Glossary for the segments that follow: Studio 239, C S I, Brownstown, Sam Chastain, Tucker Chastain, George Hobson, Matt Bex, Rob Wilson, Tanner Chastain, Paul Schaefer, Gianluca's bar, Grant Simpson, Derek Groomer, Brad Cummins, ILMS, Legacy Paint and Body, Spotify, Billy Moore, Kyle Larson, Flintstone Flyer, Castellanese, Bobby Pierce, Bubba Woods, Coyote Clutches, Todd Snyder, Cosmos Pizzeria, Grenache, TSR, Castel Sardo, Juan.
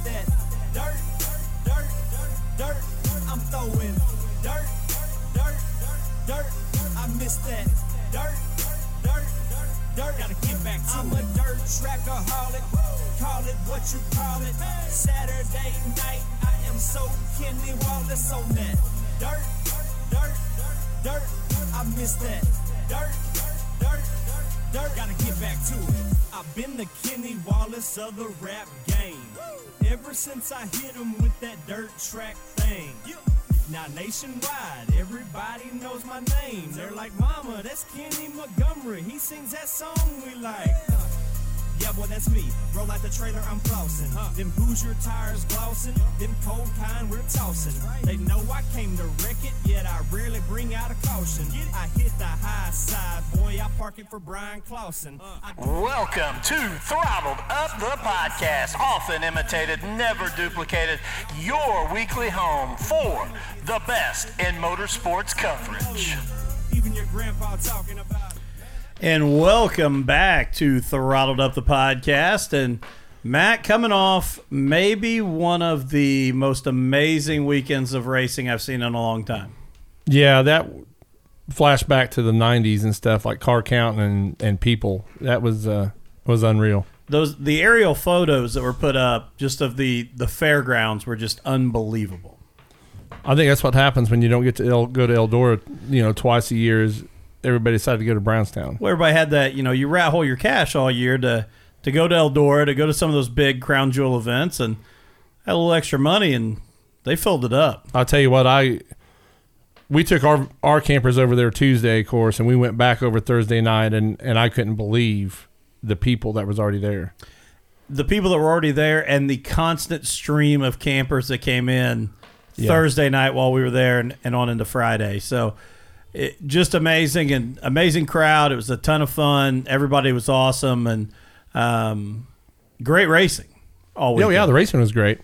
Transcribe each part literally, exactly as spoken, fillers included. about that dirt, dirt, dirt, dirt. I'm throwing dirt, dirt, dirt. I miss that dirt, dirt, dirt. Gotta get back to I'm it. A dirt trackaholic. Call it what you call it. Saturday night, I am so Kenny Wallace on that dirt, dirt, dirt. I miss that dirt, dirt, dirt. Gotta get back to it. I've been the Kenny Wallace of the rap game ever since I hit him with that dirt track thing. Now nationwide, everybody knows my name. They're like, mama, that's Kenny Montgomery. He sings that song we like. Yeah, boy, that's me. Roll out the trailer, I'm flossing. Huh. Them Hoosier tires glossing. Them cold kind, we're tossing. They know I came to wreck it, yet I rarely bring out a caution. I hit the high side, boy, I park it for Brian Clauson. I- Welcome to Throttled Up the Podcast, often imitated, never duplicated, your weekly home for the best in motorsports coverage. Even your grandpa talking about it. And welcome back to Throttled Up the Podcast. And Matt, coming off maybe one of the most amazing weekends of racing I've seen in a long time. Yeah, that flashback to the nineties and stuff, like car count and, and people, that was uh, was unreal. Those the aerial photos that were put up just of the, the fairgrounds were just unbelievable. I think that's what happens when you don't get to El, go to Eldora, you know, twice a year is everybody decided to go to Brownstown. Well, everybody had that, you know, you rat hole your cash all year to, to go to Eldora, to go to some of those big crown jewel events, and had a little extra money, and they filled it up. I'll tell you what, I we took our our campers over there Tuesday, of course, and we went back over Thursday night, and, and I couldn't believe the people that was already there. The people that were already there and the constant stream of campers that came in yeah. Thursday night while we were there and, and on into Friday. So, It, just amazing and amazing crowd. It was a ton of fun. Everybody was awesome and um, great racing. All oh yeah, the racing was great.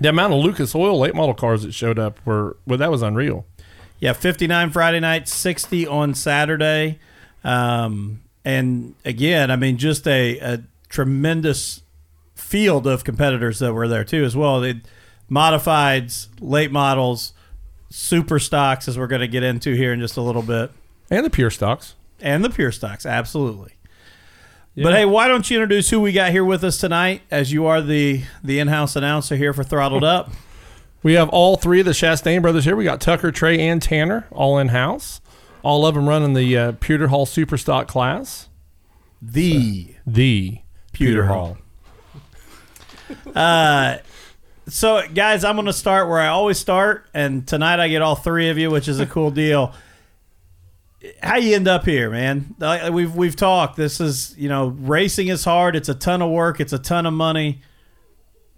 The amount of Lucas Oil late model cars that showed up were well, that was unreal. Yeah, fifty-nine Friday night, sixty on Saturday, um, and again, I mean, just a, a tremendous field of competitors that were there too as well. They modifieds, late models. Super stocks, as we're going to get into here in just a little bit. And the pure stocks. And the pure stocks, absolutely. Yeah. But, hey, why don't you introduce who we got here with us tonight, as you are the, the in-house announcer here for Throttled Up. We have all three of the Chastain brothers here. We got Tucker, Trey, and Tanner, all in-house. All of them running the uh, Pewter Hall Super Stock class. The. So, the. Pewter, Pewter Hall. Hall. uh... So, guys, I'm going to start where I always start, and tonight I get all three of you, which is a cool deal. How you end up here, man? We've we've talked. This is, you know, racing is hard. It's a ton of work. It's a ton of money.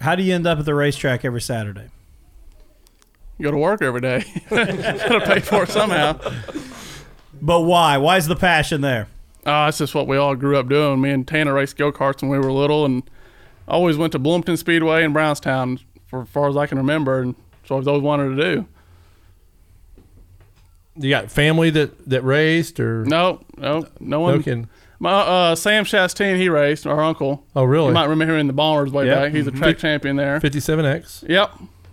How do you end up at the racetrack every Saturday? You go to work every day. Got to pay for it somehow. But why? Why is the passion there? Uh, it's just what we all grew up doing. Me and Tanner raced go-karts when we were little, and I always went to Bloomington Speedway and Brownstown for as far as I can remember, and so I was always wanted to do. You got family that, that raced, or no, no, no one. No can. My uh, Sam Chastain, he raced, our uncle. Oh, really? You might remember him in the Bombers way yep. back. He's a track champion there. fifty-seven X. Yep.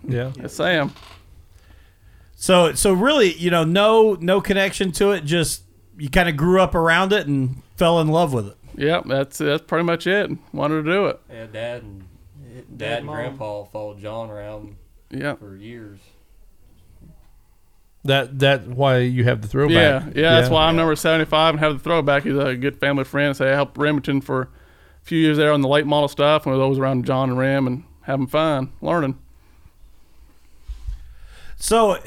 Yeah. That's Sam. So, so really, you know, no, no connection to it. Just you kind of grew up around it and fell in love with it. Yep, that's that's pretty much it. Wanted to do it. Yeah, dad and. Dad, Dad and Mom. Grandpa followed John around yeah. for years. That that's why you have the throwback. Yeah, yeah, yeah. That's why I'm yeah. number seventy-five and have the throwback. He's a good family friend. So I helped Remington for a few years there on the late model stuff, and was always around John and Rem and having fun, learning. So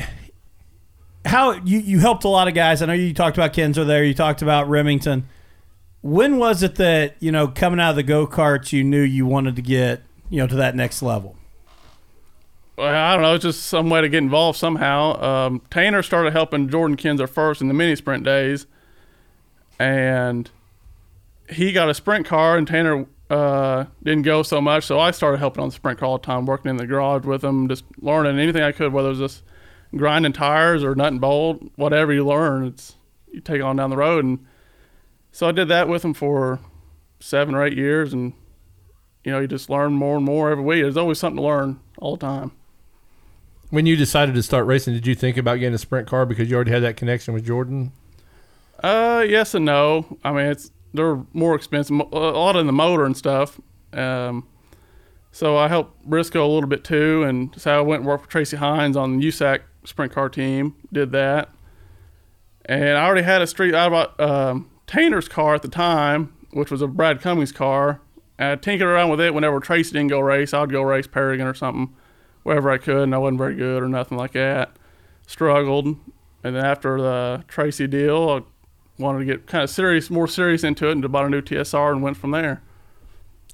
how you, you helped a lot of guys. I know you talked about Kinser there. You talked about Remington. When was it that, you know, coming out of the go-karts, you knew you wanted to get – you know, to that next level? Well, I don't know. It's just some way to get involved somehow. Um, Tanner started helping Jordan Kinser first in the mini sprint days, and he got a sprint car, and Tanner uh, didn't go so much, so I started helping on the sprint car all the time, working in the garage with him, just learning anything I could, whether it was just grinding tires or nut and bolt, whatever you learn, it's you take it on down the road. And so I did that with him for seven or eight years, and you know, you just learn more and more every week. There's always something to learn all the time. When you decided to start racing, did you think about getting a sprint car because you already had that connection with Jordan? Uh, yes and no. I mean, it's they're more expensive, a lot in the motor and stuff. Um, so I helped Briscoe a little bit too, and so I went and worked with Tracy Hines on the U S A C sprint car team. Did that, and I already had a street. I bought um, Tanner's car at the time, which was a Brad Cummins car. And I tinkered around with it whenever Tracy didn't go race. I'd go race Parrigan or something, wherever I could, and I wasn't very good or nothing like that. Struggled, and then after the Tracy deal, I wanted to get kind of serious, more serious into it, and bought a new T S R and went from there.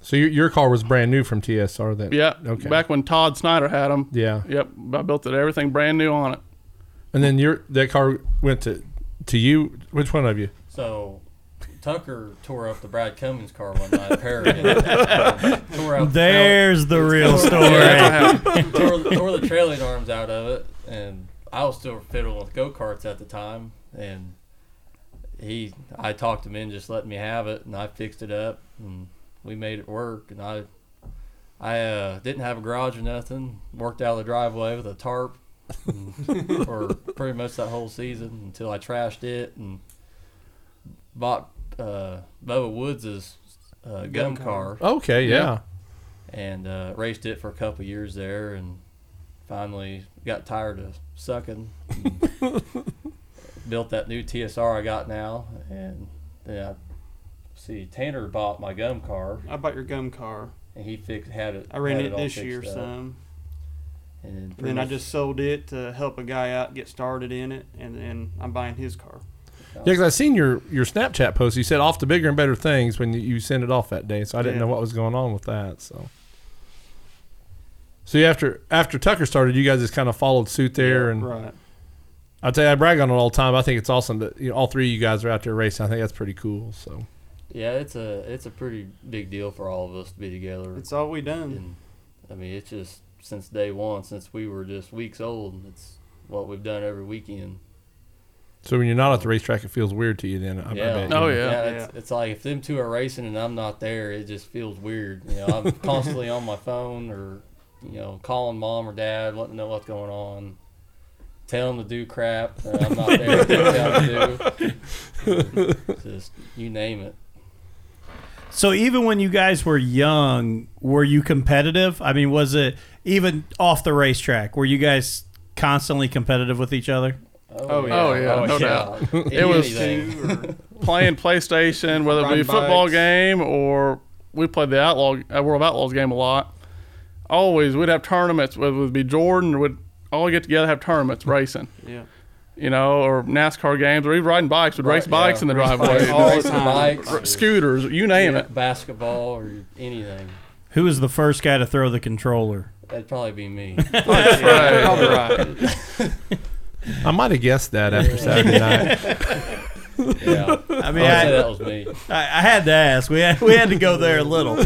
So your your car was brand new from T S R then? Yeah. Okay. Back when Todd Snyder had them. Yeah. Yep. I built it, everything brand new on it. And then your that car went to to you. Which one of you? So Tucker tore up the Brad Cummins car one night at Parrigan. There's the, the real story. tore, tore the trailing arms out of it, and I was still fiddling with go-karts at the time, and he, I talked him in, just let me have it, and I fixed it up, and we made it work. And I, I uh, didn't have a garage or nothing. Worked out of the driveway with a tarp for pretty much that whole season until I trashed it and bought uh, Bubba Woods' uh, gum car. Okay, yeah. yeah. And uh, raced it for a couple years there, and finally got tired of sucking. Built that new T S R I got now, and then I see Tanner bought my gum car. I bought your gum car, and he fixed had it. I ran it, it this year up. some, and then, and then I just sold it to help a guy out get started in it, and then I'm buying his car. Yeah, because I seen your, your Snapchat post. You said off to bigger and better things when you, you sent it off that day, so I didn't yeah. know what was going on with that. So, so after after Tucker started, you guys just kind of followed suit there, yeah, and right. I tell you, I brag on it all the time. I think it's awesome that you know, all three of you guys are out there racing. I think that's pretty cool. So, yeah, it's a it's a pretty big deal for all of us to be together. It's all we done. And, I mean, it's just since day one, since we were just weeks old. It's what we've done every weekend. So when you're not at the racetrack, it feels weird to you then. I, yeah. I bet, oh, yeah. yeah, yeah. It's, it's like if them two are racing and I'm not there, it just feels weird. You know, I'm constantly on my phone or, you know, calling mom or dad, letting them know what's going on, telling them to do crap. And I'm not there. to do. Just you name it. So even when you guys were young, were you competitive? I mean, was it even off the racetrack? Were you guys constantly competitive with each other? Oh, oh yeah, oh, yeah. Oh, no yeah. doubt. Like, it was playing PlayStation, whether it be a football bikes. game or we played the Outlaw uh, World of Outlaws game a lot. Always, we'd have tournaments. Whether it would be Jordan, we'd all get together, have tournaments racing. Yeah, you know, or NASCAR games, or even riding bikes. We'd right, race bikes yeah. in the driveway. all the bikes, R- scooters, you name yeah, it. Basketball or anything. Who was the first guy to throw the controller? That'd probably be me. That's right. Probably right. I might have guessed that after Saturday night. Yeah, I mean, I, I, that was me. I, I had to ask. We had, we had to go there a little.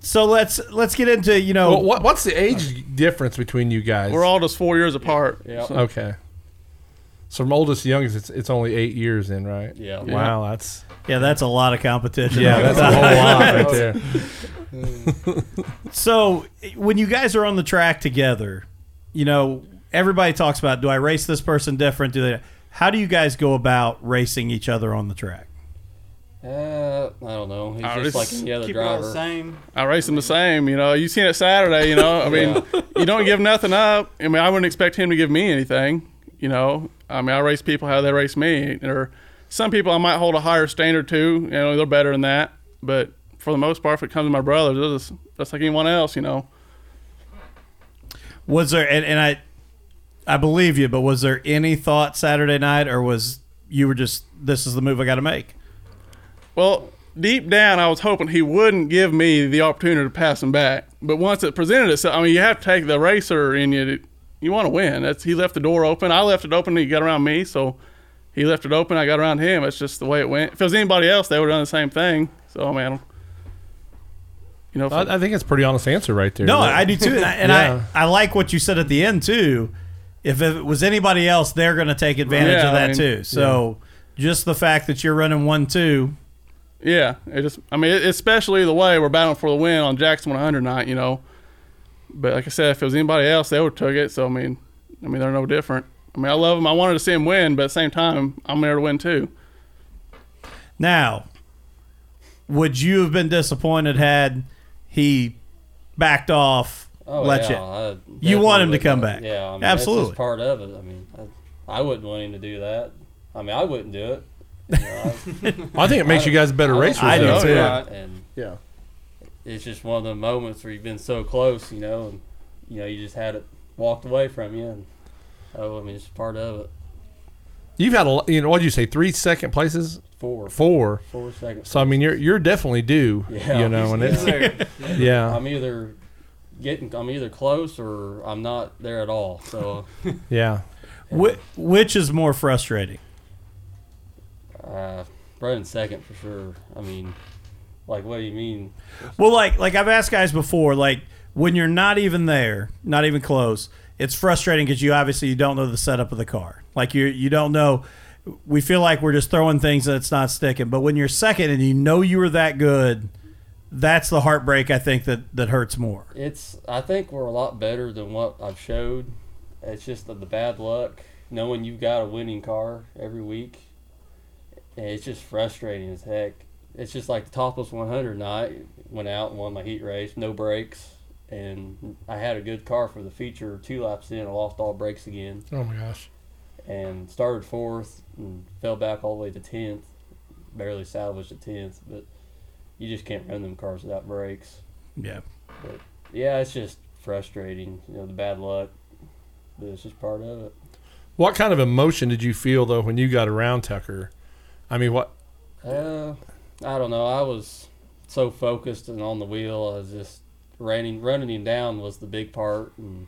So let's let's get into you know well, what, what's the age difference between you guys? We're all just four years apart. Yeah. So. Okay. So from oldest to youngest, it's it's only eight years in, right? Yeah. Wow, that's yeah, that's a lot of competition. Yeah, that's a whole lot right there. So when you guys are on the track together, you know. Everybody talks about, do I race this person different? Do they? How do you guys go about racing each other on the track? Uh, I don't know. He's I just like any other driver. The same. I race him the same. You know, you seen it Saturday. You know, I mean, yeah. you don't give nothing up. I mean, I wouldn't expect him to give me anything. You know, I mean, I race people how they race me. Or some people I might hold a higher standard to. You know, they're better than that. But for the most part, if it comes to my brothers, they're just, just like anyone else. You know. Was there and, and I. I believe you, but was there any thought Saturday night, or was you were just, this is the move I got to make? Well, deep down, I was hoping he wouldn't give me the opportunity to pass him back. But once it presented itself, I mean, you have to take the racer in you. To, you want to win. That's he left the door open. I left it open. He got around me, so he left it open. I got around him. It's just the way it went. If it was anybody else, they would have done the same thing. So, I mean, you know, I, I think it's a pretty honest answer right there. No, right? I do too, and, I, and yeah. I, I like what you said at the end too. If it was anybody else, they're going to take advantage yeah, of that I mean, too. So yeah. just the fact that you're running one two Yeah, it just, I mean, it, especially the way we're battling for the win on Jackson one hundred night, you know. But like I said, if it was anybody else, they would have took it. So I mean, I mean, they're no different. I mean, I love them. I wanted to see them win, but at the same time, I'm there to win too. Now, would you have been disappointed had he backed off? Oh, let yeah, you. You want him to come back? Yeah, I mean, absolutely. That's just part of it. I mean, I, I wouldn't want him to do that. I mean, I wouldn't do it. You know, I, I think it makes I, you guys better I, racers. I do too. Right? And yeah, it's just one of the moments where you've been so close, you know, and you know you just had it walked away from you. And oh, I mean, it's part of it. You've had a, you know, what did you say? Three second places. Four. Four. Four seconds. So I mean, you're you're definitely due. Yeah, you know, and it's there. Yeah. yeah. I'm either. Getting, I'm either close or I'm not there at all. So, yeah, Wh- which is more frustrating? Uh, running second for sure. I mean, like, what do you mean? Well, like, like I've asked guys before, like when you're not even there, not even close, it's frustrating because you obviously you don't know the setup of the car. Like you, you don't know. We feel like we're just throwing things and it's not sticking. But when you're second and you know you were that good. That's the heartbreak, I think, that, that hurts more. It's I think we're a lot better than what I've showed. It's just the, the bad luck, knowing you've got a winning car every week. And it's just frustrating as heck. It's just like the Topless one hundred night. Went out and won my heat race, no brakes. And I had a good car for the feature two laps in. I lost all brakes again. Oh, my gosh. And started fourth and fell back all the way to tenth. Barely salvaged a tenth, but... You just can't run them cars without brakes. Yeah. But yeah, it's just frustrating, you know, the bad luck. But it's just part of it. What kind of emotion did you feel, though, when you got around Tucker? I mean, what? Uh, I don't know. I was so focused and on the wheel. I was just running, running him down was the big part. And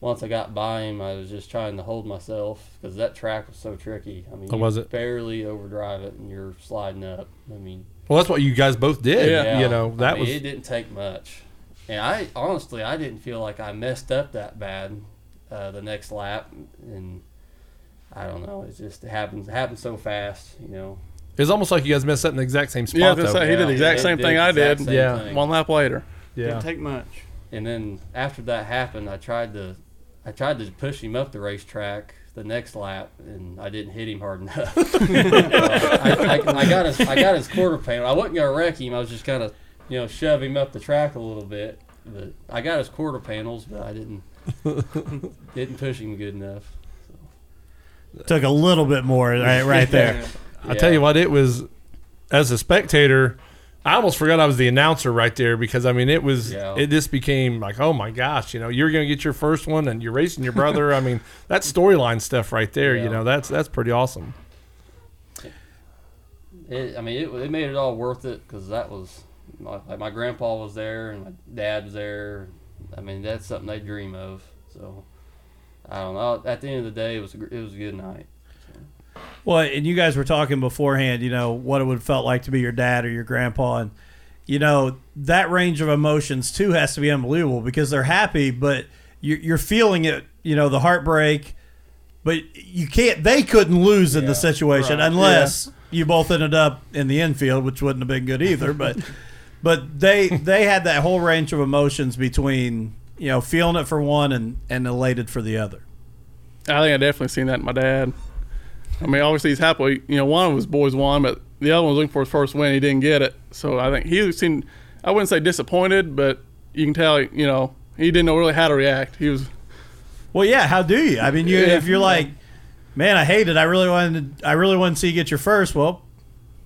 once I got by him, I was just trying to hold myself because that track was so tricky. I mean, oh, was it? Barely overdrive it, and you're sliding up. I mean... Well, that's what you guys both did. Yeah. You know, that I mean, was. It didn't take much. And I honestly, I didn't feel like I messed up that bad uh, the next lap. And I don't know. It just happens it happens so fast, you know. It's almost like you guys messed up in the exact same spot. Yeah, though. Like he yeah. did the exact yeah, same did thing I did. Yeah. Thing. One lap later. Yeah. Didn't take much. And then after that happened, I tried to, I tried to push him up the racetrack. The next lap, and I didn't hit him hard enough. uh, I, I, I got his, I got his quarter panel. I wasn't gonna wreck him. I was just gonna, you know, shove him up the track a little bit. But I got his quarter panels, but I didn't, didn't push him good enough. So. Took a little bit more right, right there. yeah. I tell you what, it was as a spectator. I almost forgot I was the announcer right there because, I mean, it was yeah. – it just became like, oh, my gosh, you know, you're going to get your first one and you're racing your brother. I mean, that's storyline stuff right there. Yeah. You know, that's that's pretty awesome. It, I mean, it, it made it all worth it because that was – like my grandpa was there and my dad was there. I mean, that's something they dream of. So, I don't know. At the end of the day, it was it was a good night. Well, and you guys were talking beforehand, you know, what it would have felt like to be your dad or your grandpa. And, you know, that range of emotions, too, has to be unbelievable because they're happy, but you're feeling it, you know, the heartbreak. But you can't – they couldn't lose in yeah, the situation right. unless yeah. you both ended up in the infield, which wouldn't have been good either. But but they they had that whole range of emotions between, you know, feeling it for one and, and elated for the other. I think I definitely seen that in my dad. I mean, obviously he's happy. You know, one of his boys won, but the other one was looking for his first win. He didn't get it. So I think he seemed, I wouldn't say disappointed, but you can tell, you know, he didn't know really how to react. He was. Well, yeah. How do you? I mean, you, yeah, if you're yeah. like, man, I hate it. I really wanted to, I really wanted to see you get your first. Well,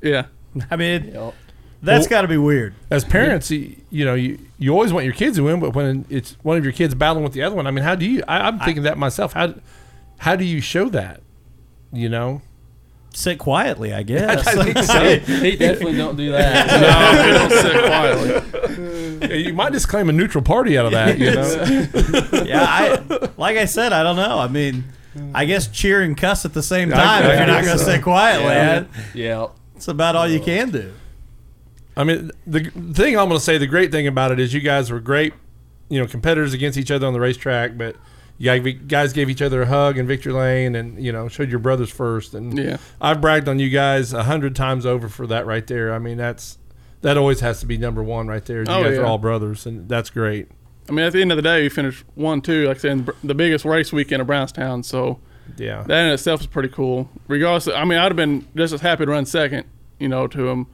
yeah. I mean, it, yeah. that's well, got to be weird. As parents, yeah. you, you know, you, you always want your kids to win, but when it's one of your kids battling with the other one, I mean, how do you, I, I'm thinking I, that myself. How, how do you show that? You know, sit quietly, I guess. I think so. He definitely don't do that. No, he don't sit quietly. You might just claim a neutral party out of that, you know. Yeah, I, like I said, I don't know. I mean, I guess cheer and cuss at the same time I, I if you're not going to so. sit quietly. Yeah. yeah. It's about all you can do. I mean, the thing I'm going to say, the great thing about it is you guys were great, you know, competitors against each other on the racetrack, but You guys gave each other a hug in victory lane, and you know, showed your brothers first. And yeah, I've bragged on you guys a hundred times over for that right there. I mean, that's that always has to be number one right there. You oh, guys yeah. are all brothers, and that's great. I mean, at the end of the day, we finished one, two. Like I said, the biggest race weekend of Brownstown. So yeah, that in itself is pretty cool. Regardless, of, I mean, I'd have been just as happy to run second, you know, to him.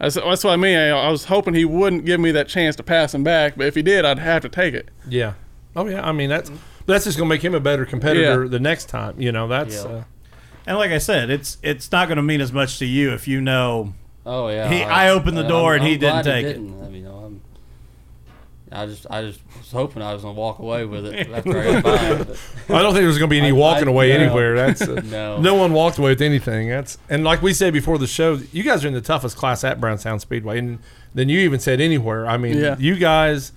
That's, that's what I mean. I was hoping he wouldn't give me that chance to pass him back, but if he did, I'd have to take it. Yeah. Oh yeah. I mean, that's. That's just going to make him a better competitor yeah. the next time. You know, that's. Yeah. Uh, and like I said, it's it's not going to mean as much to you if you know. Oh yeah. He, I, I opened the I, door I'm, and he I'm didn't take he didn't. it. I, mean, you know, I'm, I just I just was hoping I was going to walk away with it after I got by. I don't think there's going to be any I, walking I, away no. anywhere. That's uh, no. No one walked away with anything. That's and like we said before the show, you guys are in the toughest class at Brownstown Speedway, and then you even said anywhere. I mean, yeah. you guys.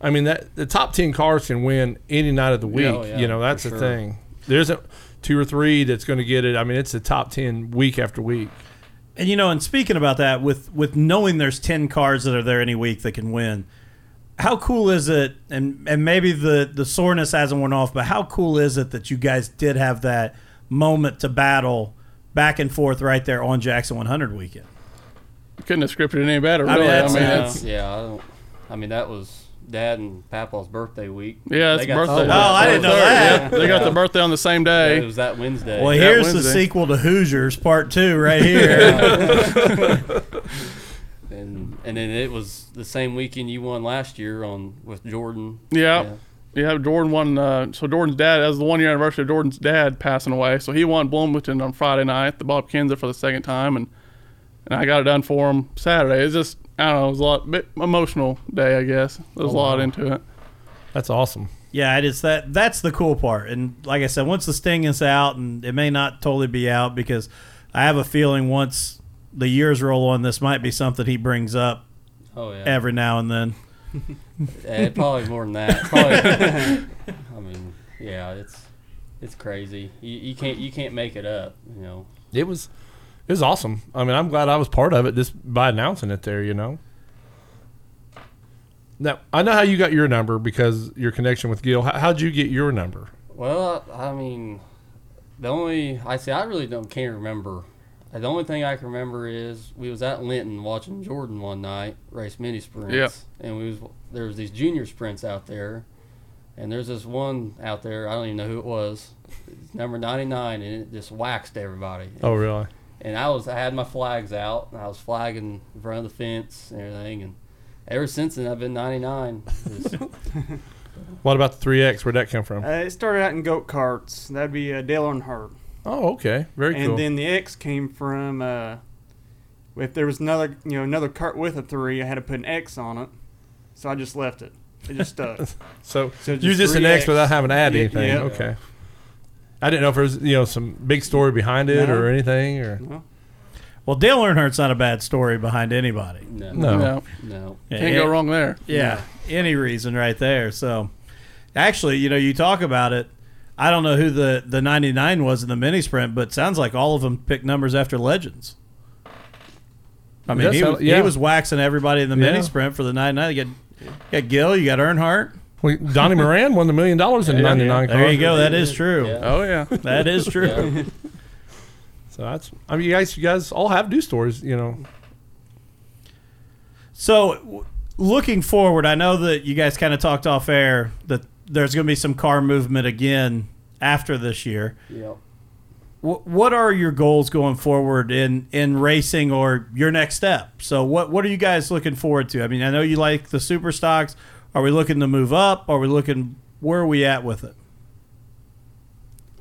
I mean, that the top ten cars can win any night of the week. Yeah, yeah, you know, that's the sure. thing. There isn't two or three that's going to get it. I mean, it's the top ten week after week. And, you know, and speaking about that, with, with knowing there's ten cars that are there any week that can win, how cool is it, and, and maybe the, the soreness hasn't worn off, but how cool is it that you guys did have that moment to battle back and forth right there on Jackson one hundred weekend? Couldn't have scripted it any better, really. I mean, that's, I mean, that's, yeah, I, don't, I mean, that was... Dad and Papa's birthday week. Yeah, it's birthday. Oh, oh, I didn't know that. Yeah, they got the birthday on the same day. Yeah, it was that Wednesday. Well, here's Wednesday. the sequel to Hoosiers Part Two right here. and and then it was the same weekend you won last year on with Jordan. Yeah, yeah. You have Jordan won. Uh, so Jordan's dad, that was the one year anniversary of Jordan's dad passing away. So he won Bloomington on Friday night, the Bob Kinser for the second time, and and I got it done for him Saturday. It's just. I don't know, it was a lot, bit emotional day, I guess. There's oh, a lot wow. into it. That's awesome. Yeah, it is. That, that's the cool part. And like I said, once the sting is out, and it may not totally be out, because I have a feeling once the years roll on, this might be something he brings up oh, yeah. every now and then. yeah, probably more than that. Probably, I mean, yeah, it's it's crazy. You, you can't you can't make it up, you know. It was... It was awesome. I mean, I'm glad I was part of it just by announcing it there, you know. Now, I know how you got your number because your connection with Gil. How, how'd you get your number? Well, I mean, the only – I say I really don't can't remember. The only thing I can remember is we was at Linton watching Jordan one night race mini sprints. Yeah. And we was there was these junior sprints out there, and there's this one out there. I don't even know who it was. It's number ninety-nine, and it just waxed everybody. Oh, really? And I was, I had my flags out, and I was flagging in front of the fence and everything. And ever since then, I've been ninety-nine. What about the three X? Where'd that come from? Uh, it started out in goat carts. That'd be uh, Dale Earnhardt. Oh, okay, very and cool. And then the X came from uh, if there was another, you know, another cart with a three, I had to put an X on it, so I just left it. It just stuck. so, so just you're just an X without having to add yeah, anything. Yeah. Okay. I didn't know if there was, you know, some big story behind it no. or anything. Or no. Well, Dale Earnhardt's not a bad story behind anybody. No. No. No. no. Can't it, go wrong there. Yeah. No. Any reason right there. So, actually, you know, you talk about it. I don't know who the, the ninety-nine was in the mini sprint, but it sounds like all of them picked numbers after legends. I mean, he, how, was, yeah. he was waxing everybody in the mini yeah. sprint for the ninety-nine. You got, you got Gil, you got Earnhardt. Well, Donnie Moran won the million dollars in yeah, ninety-nine. Yeah. There you go. That is true. Yeah. Oh yeah, that is true. Yeah. So that's. I mean, you guys, you guys all have new stories, you know. So, w- looking forward, I know that you guys kind of talked off air that there's going to be some car movement again after this year. Yeah. W- what are your goals going forward in in racing or your next step? So, what what are you guys looking forward to? I mean, I know you like the super stocks. Are we looking to move up? Are we looking – where are we at with it?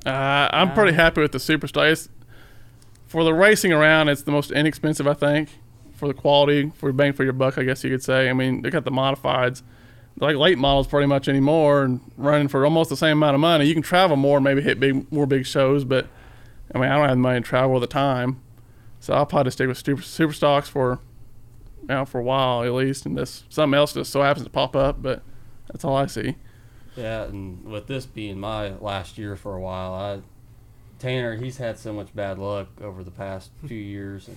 Uh, I'm pretty happy with the Superstars. For the racing around, it's the most inexpensive, I think, for the quality, for bang for your buck, I guess you could say. I mean, they got the modifieds. Like late models pretty much anymore and running for almost the same amount of money. You can travel more, maybe hit big more big shows, but, I mean, I don't have the money to travel all the time. So I'll probably stick with super, super stocks for – now for a while at least, and this something else just so happens to pop up, but that's all I see. Yeah, and with this being my last year for a while, I Tanner, he's had so much bad luck over the past few years.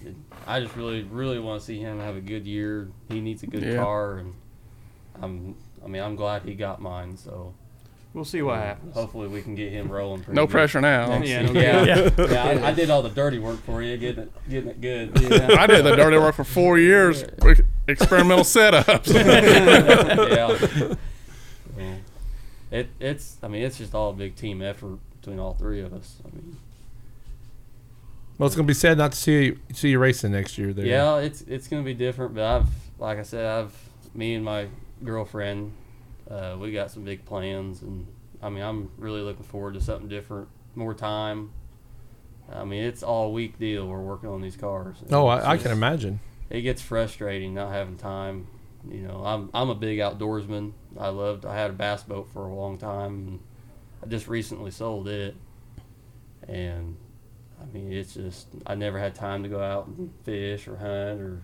I just really, really want to see him have a good year. He needs a good yeah. car, and I'm, I mean, I'm glad he got mine. So We'll see what happens. Hopefully we can get him rolling. No good. Pressure now. Yeah, no yeah. yeah. yeah I, I did all the dirty work for you, getting it, getting it good. Yeah. I did the dirty work for four years, experimental setups. yeah. yeah. It, it's, I mean, it's just all a big team effort between all three of us. I mean, well, it's gonna be sad not to see you, see you racing next year. There. Yeah, it's it's gonna be different, but I've, like I said, I've, me and my girlfriend. Uh, we got some big plans, and I mean, I'm really looking forward to something different, more time. I mean, it's all week deal. We're working on these cars. Oh, I, just, I can imagine. It gets frustrating not having time. You know, I'm I'm a big outdoorsman. I loved. I had a bass boat for a long time, and I just recently sold it. And I mean, it's just I never had time to go out and fish or hunt or.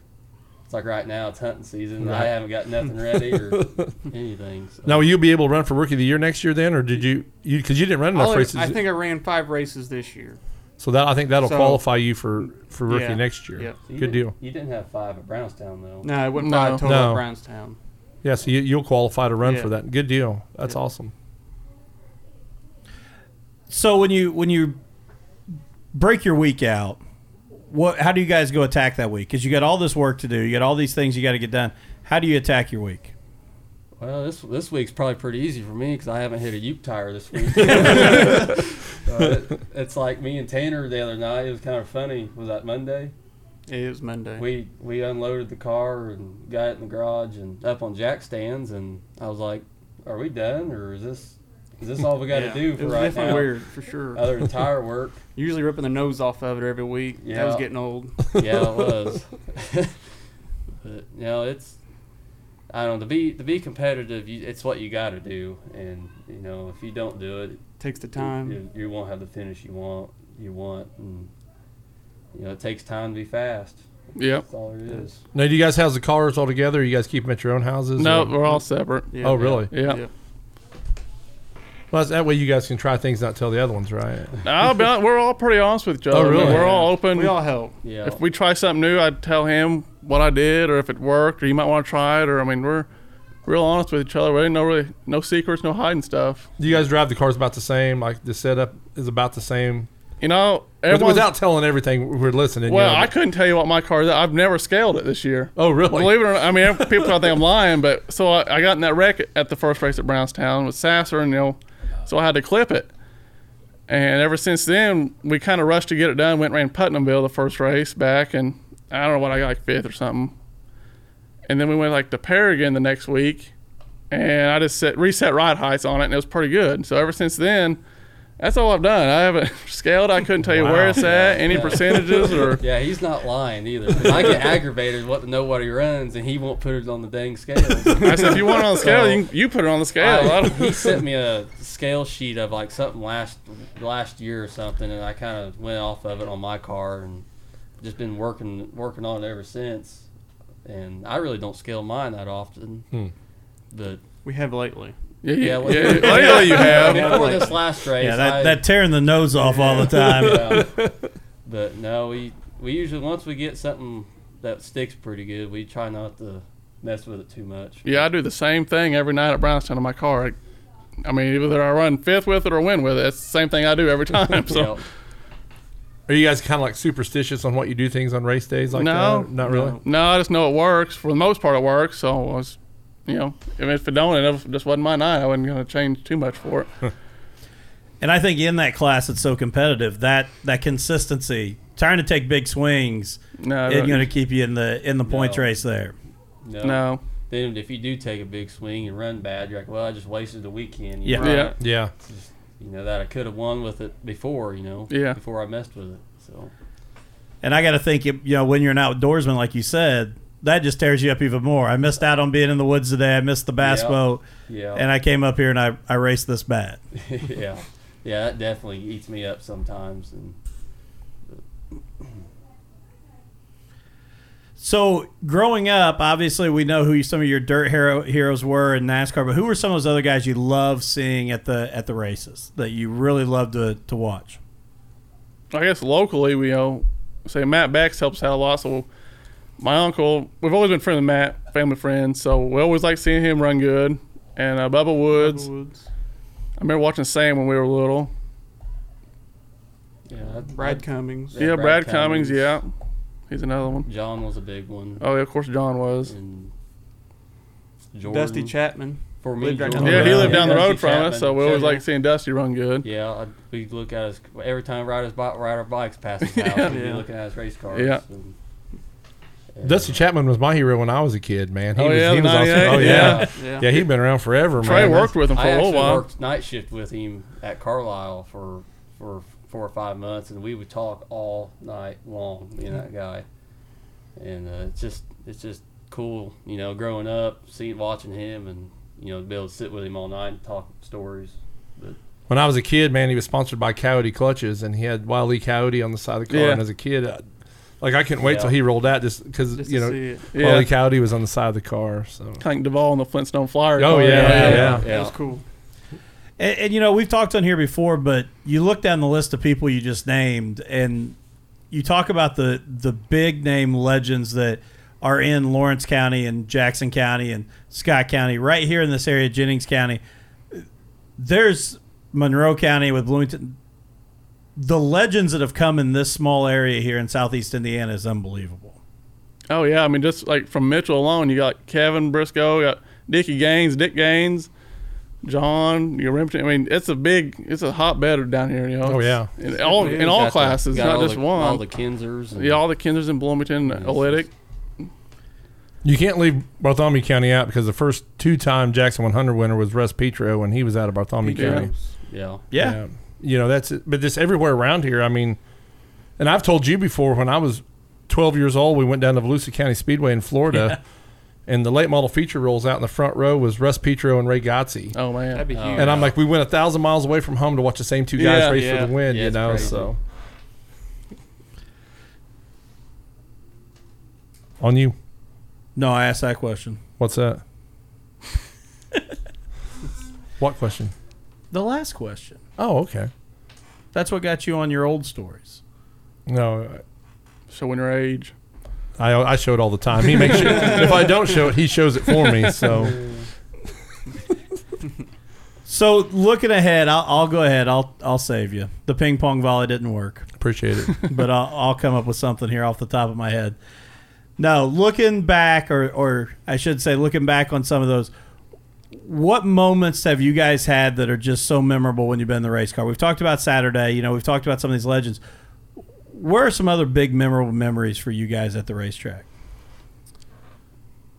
It's like right now, it's hunting season. Right. I haven't got nothing ready or anything. So. Now, will you be able to run for Rookie of the Year next year then, or did you – you because you didn't run enough I'll, races. I think I ran five races this year. So that I think that'll so, qualify you for, for Rookie yeah, next year. Yeah. So Good deal. You didn't have five at Brownstown, though. No, it wasn't no, five total no. at Brownstown. Yeah, so you, you'll qualify to run yeah. for that. Good deal. That's yeah. awesome. So when you when you break your week out, What? How do you guys go attack that week? Because you got all this work to do. You got all these things you got to get done. How do you attack your week? Well, this this week's probably pretty easy for me because I haven't hit a Ute tire this week. so it, it's like me and Tanner the other night. It was kind of funny. Was that Monday? It was Monday. We we unloaded the car and got it in the garage and up on jack stands. And I was like, "Are we done, or is this?" Is this all we got to yeah, do for it was right now? It's definitely weird, for sure. Other than tire work. Usually ripping the nose off of it every week. Yeah. That was getting old. Yeah, it was. But, you know, it's, I don't know, to be, to be competitive, you, it's what you got to do. And, you know, if you don't do it. It takes the time. You, you won't have the finish you want. You want. And, you know, it takes time to be fast. Yeah. That's all it is. Now, do you guys house the cars all together? Or you guys keep them at your own houses? No, or? We're all separate. Yeah, oh, really? Yeah. yeah. yeah. Well, that way you guys can try things, not tell the other ones, right? I'll be, we're all pretty honest with each other. Oh, really? We're yeah. all open. We all help. Yeah. If we try something new, I'd tell him what I did, or if it worked, or you might want to try it, or I mean, we're real honest with each other. We ain't no really no secrets, no hiding stuff. Do you guys drive the cars about the same? Like the setup is about the same. You know, without telling everything, we're listening. Well, you know, I couldn't tell you what my car is. I've never scaled it this year. Oh, really? Believe it or not, I mean, people think I'm lying, but so I, I got in that wreck at the first race at Brownstown with Sasser, and you know. So I had to clip it. And ever since then, we kind of rushed to get it done. Went and ran Putnamville the first race back, and I don't know what, I got like fifth or something. And then we went like to Parrigan the next week, and I just set, reset ride heights on it, and it was pretty good. So ever since then, that's all I've done. I haven't scaled. I couldn't tell you wow. where it's at, yeah, any yeah. percentages. or. Yeah, he's not lying either. I get aggravated what to know what he runs, and he won't put it on the dang scale. I said, if you want it on the scale, so, you, you put it on the scale. I, he sent me a scale sheet of like something last last year or something, and I kind of went off of it on my car and just been working working on it ever since. And I really don't scale mine that often. Hmm. But we have lately. Yeah, yeah, well, yeah, yeah. I know you have. Before this last race, yeah, that, I, that tearing the nose off yeah, all the time. Yeah. But no, we we usually once we get something that sticks pretty good, we try not to mess with it too much. Yeah, I do the same thing every night at Brownstown in my car. I, I mean, either I run fifth with it or win with it. It's the same thing I do every time. So, yeah. Are you guys kind of like superstitious on what you do things on race days like no, that? Not really. No. no, I just know it works. For the most part, it works. So I was. You know, if it don't, it just wasn't my night. I wasn't going to change too much for it. And I think in that class, it's so competitive that that consistency, trying to take big swings, no, isn't going to keep you in the in the points no. race there. No. no. Then if you do take a big swing and run bad, you're like, well, I just wasted the weekend. You yeah. Know, right? yeah, yeah, just, you know that I could have won with it before. You know, yeah. before I messed with it. So. And I got to think, you know, when you're an outdoorsman, like you said. That just tears you up even more. I missed out on being in the woods today. I missed the bass yeah. boat. Yeah. And I came up here and I, I raced this bad. yeah. Yeah, that definitely eats me up sometimes. And So growing up, obviously we know who you, some of your dirt hero, heroes were in NASCAR, but who were some of those other guys you love seeing at the at the races that you really love to, to watch? I guess locally, we know, say Matt Bex helps out a lot, so we'll, my uncle, we've always been friends with Matt, family friends, so we always like seeing him run good. And uh, Bubba Woods. Bubba Woods. I remember watching Sam when we were little. Yeah, Brad Cummins. Yeah, yeah Brad, Brad Cummins. Cummins. Yeah, he's another one. John was a big one. Oh yeah, of course John was. And Jordan. Dusty Chapman. For me, lived right down yeah, he lived down yeah, the road Dusty from Chapman. Us, so we always sure, like yeah. seeing Dusty run good. Yeah, I, we look at us every time riders bike ride our bikes past his house. yeah. We're looking at his race cars. Yeah. And, and, Dusty Chapman was my hero when I was a kid, man. He oh, was, yeah, he was awesome. Oh yeah, yeah, yeah. yeah he'd been around forever. Trey man. Trey worked with him for I a little while. I worked night shift with him at Carlisle for for. four or five months, and we would talk all night long, you know, that guy. And uh, it's just it's just cool, you know, growing up, seeing, watching him, and, you know, be able to sit with him all night and talk stories. But when I was a kid, man, he was sponsored by Coyote Clutches, and he had Wild E. Coyote on the side of the car. Yeah. And as a kid, I, like, I couldn't wait yeah. till he rolled out just because, you know, Wild yeah. E. Coyote was on the side of the car. So I think Duvall on the Flintstone Flyer. Oh, yeah, yeah, yeah. yeah. yeah. That was cool. And, and, you know, we've talked on here before, but you look down the list of people you just named, and you talk about the, the big-name legends that are in Lawrence County and Jackson County and Scott County, right here in this area, Jennings County. There's Monroe County with Bloomington. The legends that have come in this small area here in southeast Indiana is unbelievable. Oh, yeah. I mean, just, like, from Mitchell alone, you got Kevin Briscoe, you got Dickie Gaines, Dick Gaines. John, your Remington. I mean, it's a big, it's a hotbed down here, you know. Oh yeah, in all in all classes, not just one. All the Kinsers. Yeah, all the Kinsers in Bloomington, Olytic. You can't leave Bartholomew County out because the first two-time Jackson one hundred winner was Russ Petro, and he was out of Bartholomew County. Yeah. yeah, yeah. You know that's, but just everywhere around here. I mean, and I've told you before when I was twelve years old, we went down to Volusia County Speedway in Florida. Yeah. And the late model feature rolls out in the front row was Russ Petro and Ray Gotze. Oh, man. That'd be huge. And I'm like, we went a thousand miles away from home to watch the same two guys yeah, race yeah. for the win, yeah, you know, crazy. So. On you. No, I asked that question. What's that? What question? The last question. Oh, okay. That's what got you on your old stories. No. Showing your age. I, I show it all the time. He makes sure if I don't show it, he shows it for me. So, so looking ahead, I'll, I'll go ahead. I'll I'll save you. The ping pong volley didn't work. Appreciate it, but I'll, I'll come up with something here off the top of my head. No, looking back, or or I should say, looking back on some of those. What moments have you guys had that are just so memorable when you've been in the race car? We've talked about Saturday. You know, we've talked about some of these legends. Where are some other big memorable memories for you guys at the racetrack?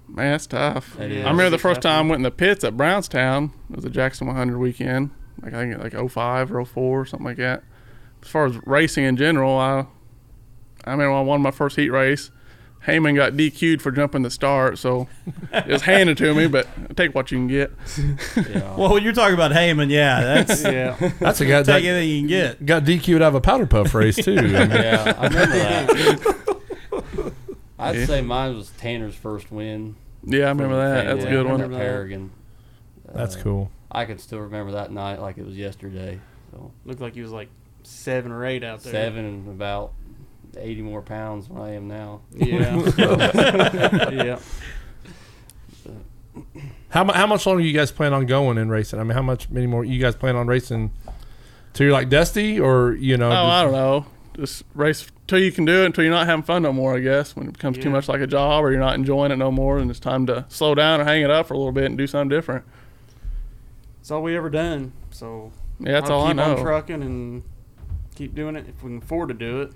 Man, that's tough. I remember the first time I went in the pits at Brownstown. It was a Jackson one hundred weekend, like I think like oh five or oh four or something like that. As far as racing in general, I I remember when I won my first heat race. Heyman got D Q'd for jumping the start, so it was handed to me, but take what you can get. Yeah. Well, when you're talking about Heyman, yeah, that's yeah. that's a guy that take anything you can get. Got D Q'd out of a powder puff race too. Yeah, I remember that. I'd yeah. say mine was Tanner's first win. Yeah, I remember that. Tanner. That's a good one. That. Parrigan. That's uh, cool. I can still remember that night like it was yesterday. So looked like he was like seven or eight out there. Seven and about. eighty more pounds than I am now. Yeah. yeah. How how much longer you guys plan on going and racing? I mean, how much many more you guys plan on racing? Till you're like Dusty, or you know? Oh, I don't know. Just race till you can do it, until you're not having fun no more. I guess when it becomes yeah. too much like a job, or you're not enjoying it no more, and it's time to slow down or hang it up for a little bit and do something different. It's all we ever done. So yeah, that's I'll all I know. Keep on trucking and keep doing it if we can afford to do it.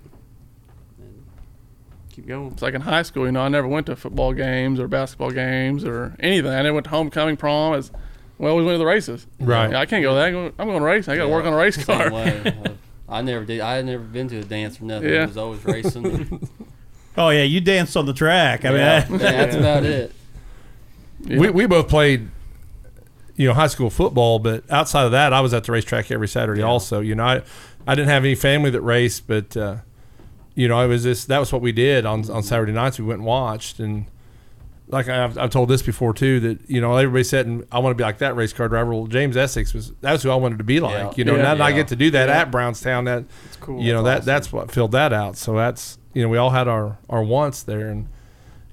Keep going. It's like in high school, you know, I never went to football games or basketball games or anything. I never went to homecoming, prom. As we always went to the races. Right. You know, I can't go that. I'm going to race. I got to yeah, work on a race car. Way. I never did. I had never been to a dance or nothing. Yeah. I was always racing. Oh, yeah. You danced on the track. I yeah, mean, I, yeah, that's about it. Yeah. We, we both played, you know, high school football, but outside of that, I was at the racetrack every Saturday yeah. also. You know, I, I didn't have any family that raced, but uh, – you know, it was just that was what we did on on Saturday nights. We went and watched, and like I've, I've told this before too, that you know everybody said, and I want to be like that race car driver. Well, James Essex was that's who I wanted to be like. Yeah. You know, yeah, now yeah. that I get to do that yeah. at Brownstown, that it's cool. You know that's that awesome. That's what filled that out. So that's you know we all had our our wants there, and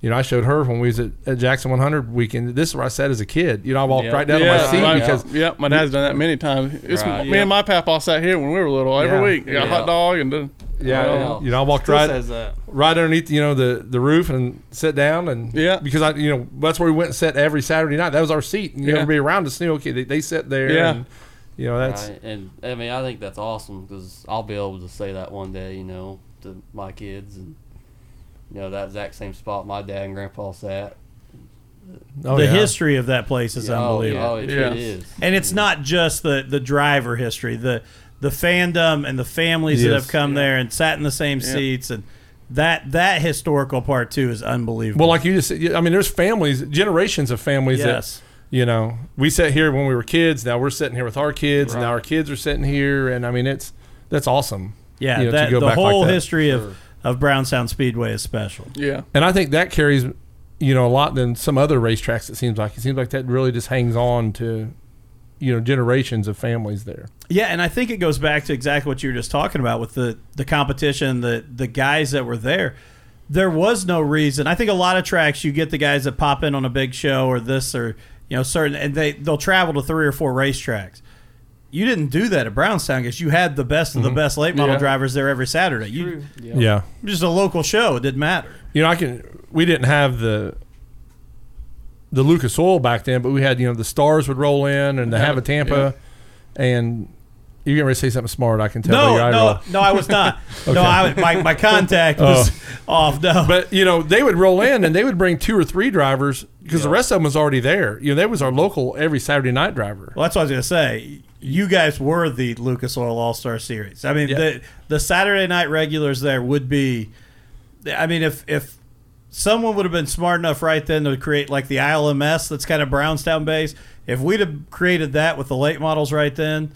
You know, I showed her when we was at, at Jackson one hundred weekend. This is where I sat as a kid. You know, I walked yep. right down yeah, to my seat right, because yeah, my dad's done that many times. It's right, me yeah. and my pap all sat here when we were little every yeah. week. You got yeah. hot dog and done. Yeah, oh, yeah, you know, I walked Still right, right underneath, you know, the, the roof and sat down, and yeah, because I, you know, that's where we went and sat every Saturday night. That was our seat, and you yeah. know, everybody around us knew, okay, they, they sat there, yeah, and, you know, that's right. And I mean, I think that's awesome because I'll be able to say that one day, you know, to my kids, and you know, that exact same spot my dad and grandpa sat. Oh, the yeah. history of that place is yeah, unbelievable. Oh, it, yeah. it is, and it's yeah. not just the the driver history, the the fandom and the families yes. that have come yeah. there and sat in the same yeah. seats, and that that historical part too is unbelievable. Well, like you just said, I mean, there's families, generations of families yes. that, you know, we sat here when we were kids, now we're sitting here with our kids, right. and now our kids are sitting here, and I mean, it's that's awesome. Yeah, you know, that, to go the back whole like that. History sure. of, of Brownstown Speedway is special. Yeah, and I think that carries, you know, a lot than some other racetracks. It seems like it seems like that really just hangs on to, you know, generations of families there. Yeah, and I think it goes back to exactly what you were just talking about with the, the competition, the the guys that were there. There was no reason. I think a lot of tracks you get the guys that pop in on a big show or this or, you know, certain, and they, they'll travel to three or four racetracks. You didn't do that at Brownstown because you had the best of mm-hmm. the best late model yeah. drivers there every Saturday. You, yeah. yeah. Just a local show. It didn't matter. You know, I can we didn't have the the Lucas Oil back then, but we had, you know, the Stars would roll in and the Have a Tampa yeah. and you're getting ready to say something smart, I can tell. No, you. No, no, I was not. Okay. No, I, my, my contact was oh. off. No. But, you know, they would roll in and they would bring two or three drivers because yeah. the rest of them was already there. You know, that was our local every Saturday night driver. Well, that's what I was going to say. You guys were the Lucas Oil All-Star Series. I mean, yeah. the the Saturday night regulars there would be, I mean, if, if someone would have been smart enough right then to create like the I L M S that's kind of Brownstown based, if we'd have created that with the late models right then,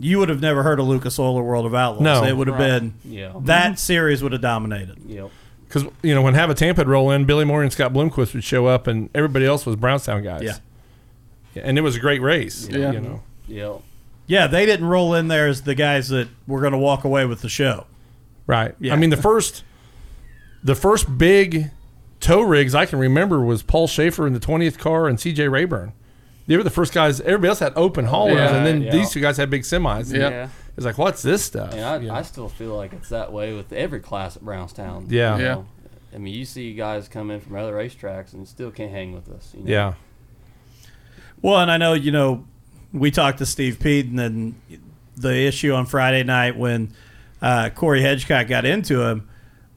you would have never heard of Lucas Oil or World of Outlaws. No. It would have right. been, yeah. that series would have dominated. Yep. Because, you know, when Have a Tampa would roll in, Billy Moore and Scott Bloomquist would show up, and everybody else was Brownstown guys. Yeah. yeah and it was a great race. Yeah. You know. Yeah. Yeah, they didn't roll in there as the guys that were going to walk away with the show. Right. Yeah. I mean, the first, the first big tow rigs I can remember was Paul Schaefer in the twentieth car and C J Rayburn. They were the first guys. Everybody else had open haulers, yeah, and then yeah. these two guys had big semis. Yeah. yeah. It's like, what's this stuff? And I, yeah. I still feel like it's that way with every class at Brownstown. Yeah. You know? yeah. I mean, you see guys come in from other racetracks and still can't hang with us. You know? Yeah. Well, and I know, you know, we talked to Steve Peden, and the issue on Friday night when uh, Corey Hedgecock got into him.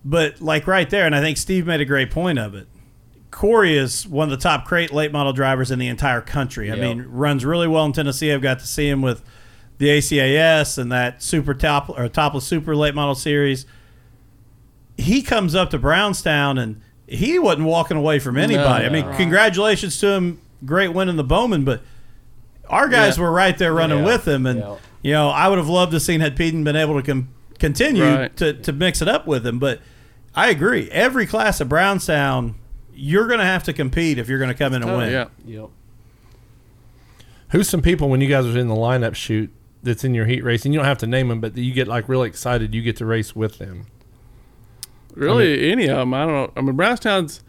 But, like, right there, and I think Steve made a great point of it. Corey is one of the top crate late model drivers in the entire country. I yep. mean, runs really well in Tennessee. I've got to see him with the A C A S and that super top or topless super late model series. He comes up to Brownstown and he wasn't walking away from anybody. No, no, I mean, right. congratulations to him. Great win in the Bowman, but our guys yeah. were right there running yeah. with him. And, yeah. you know, I would have loved to have seen had Peden been able to com- continue right. to, to mix it up with him. But I agree. Every class at Brownstown, you're going to have to compete if you're going to come in and oh, win. Yeah. Yep. Who's some people when you guys are in the lineup shoot that's in your heat race, and you don't have to name them, but you get like really excited, you get to race with them? Really, I mean, any of them. I don't know. I mean, Brownstown's,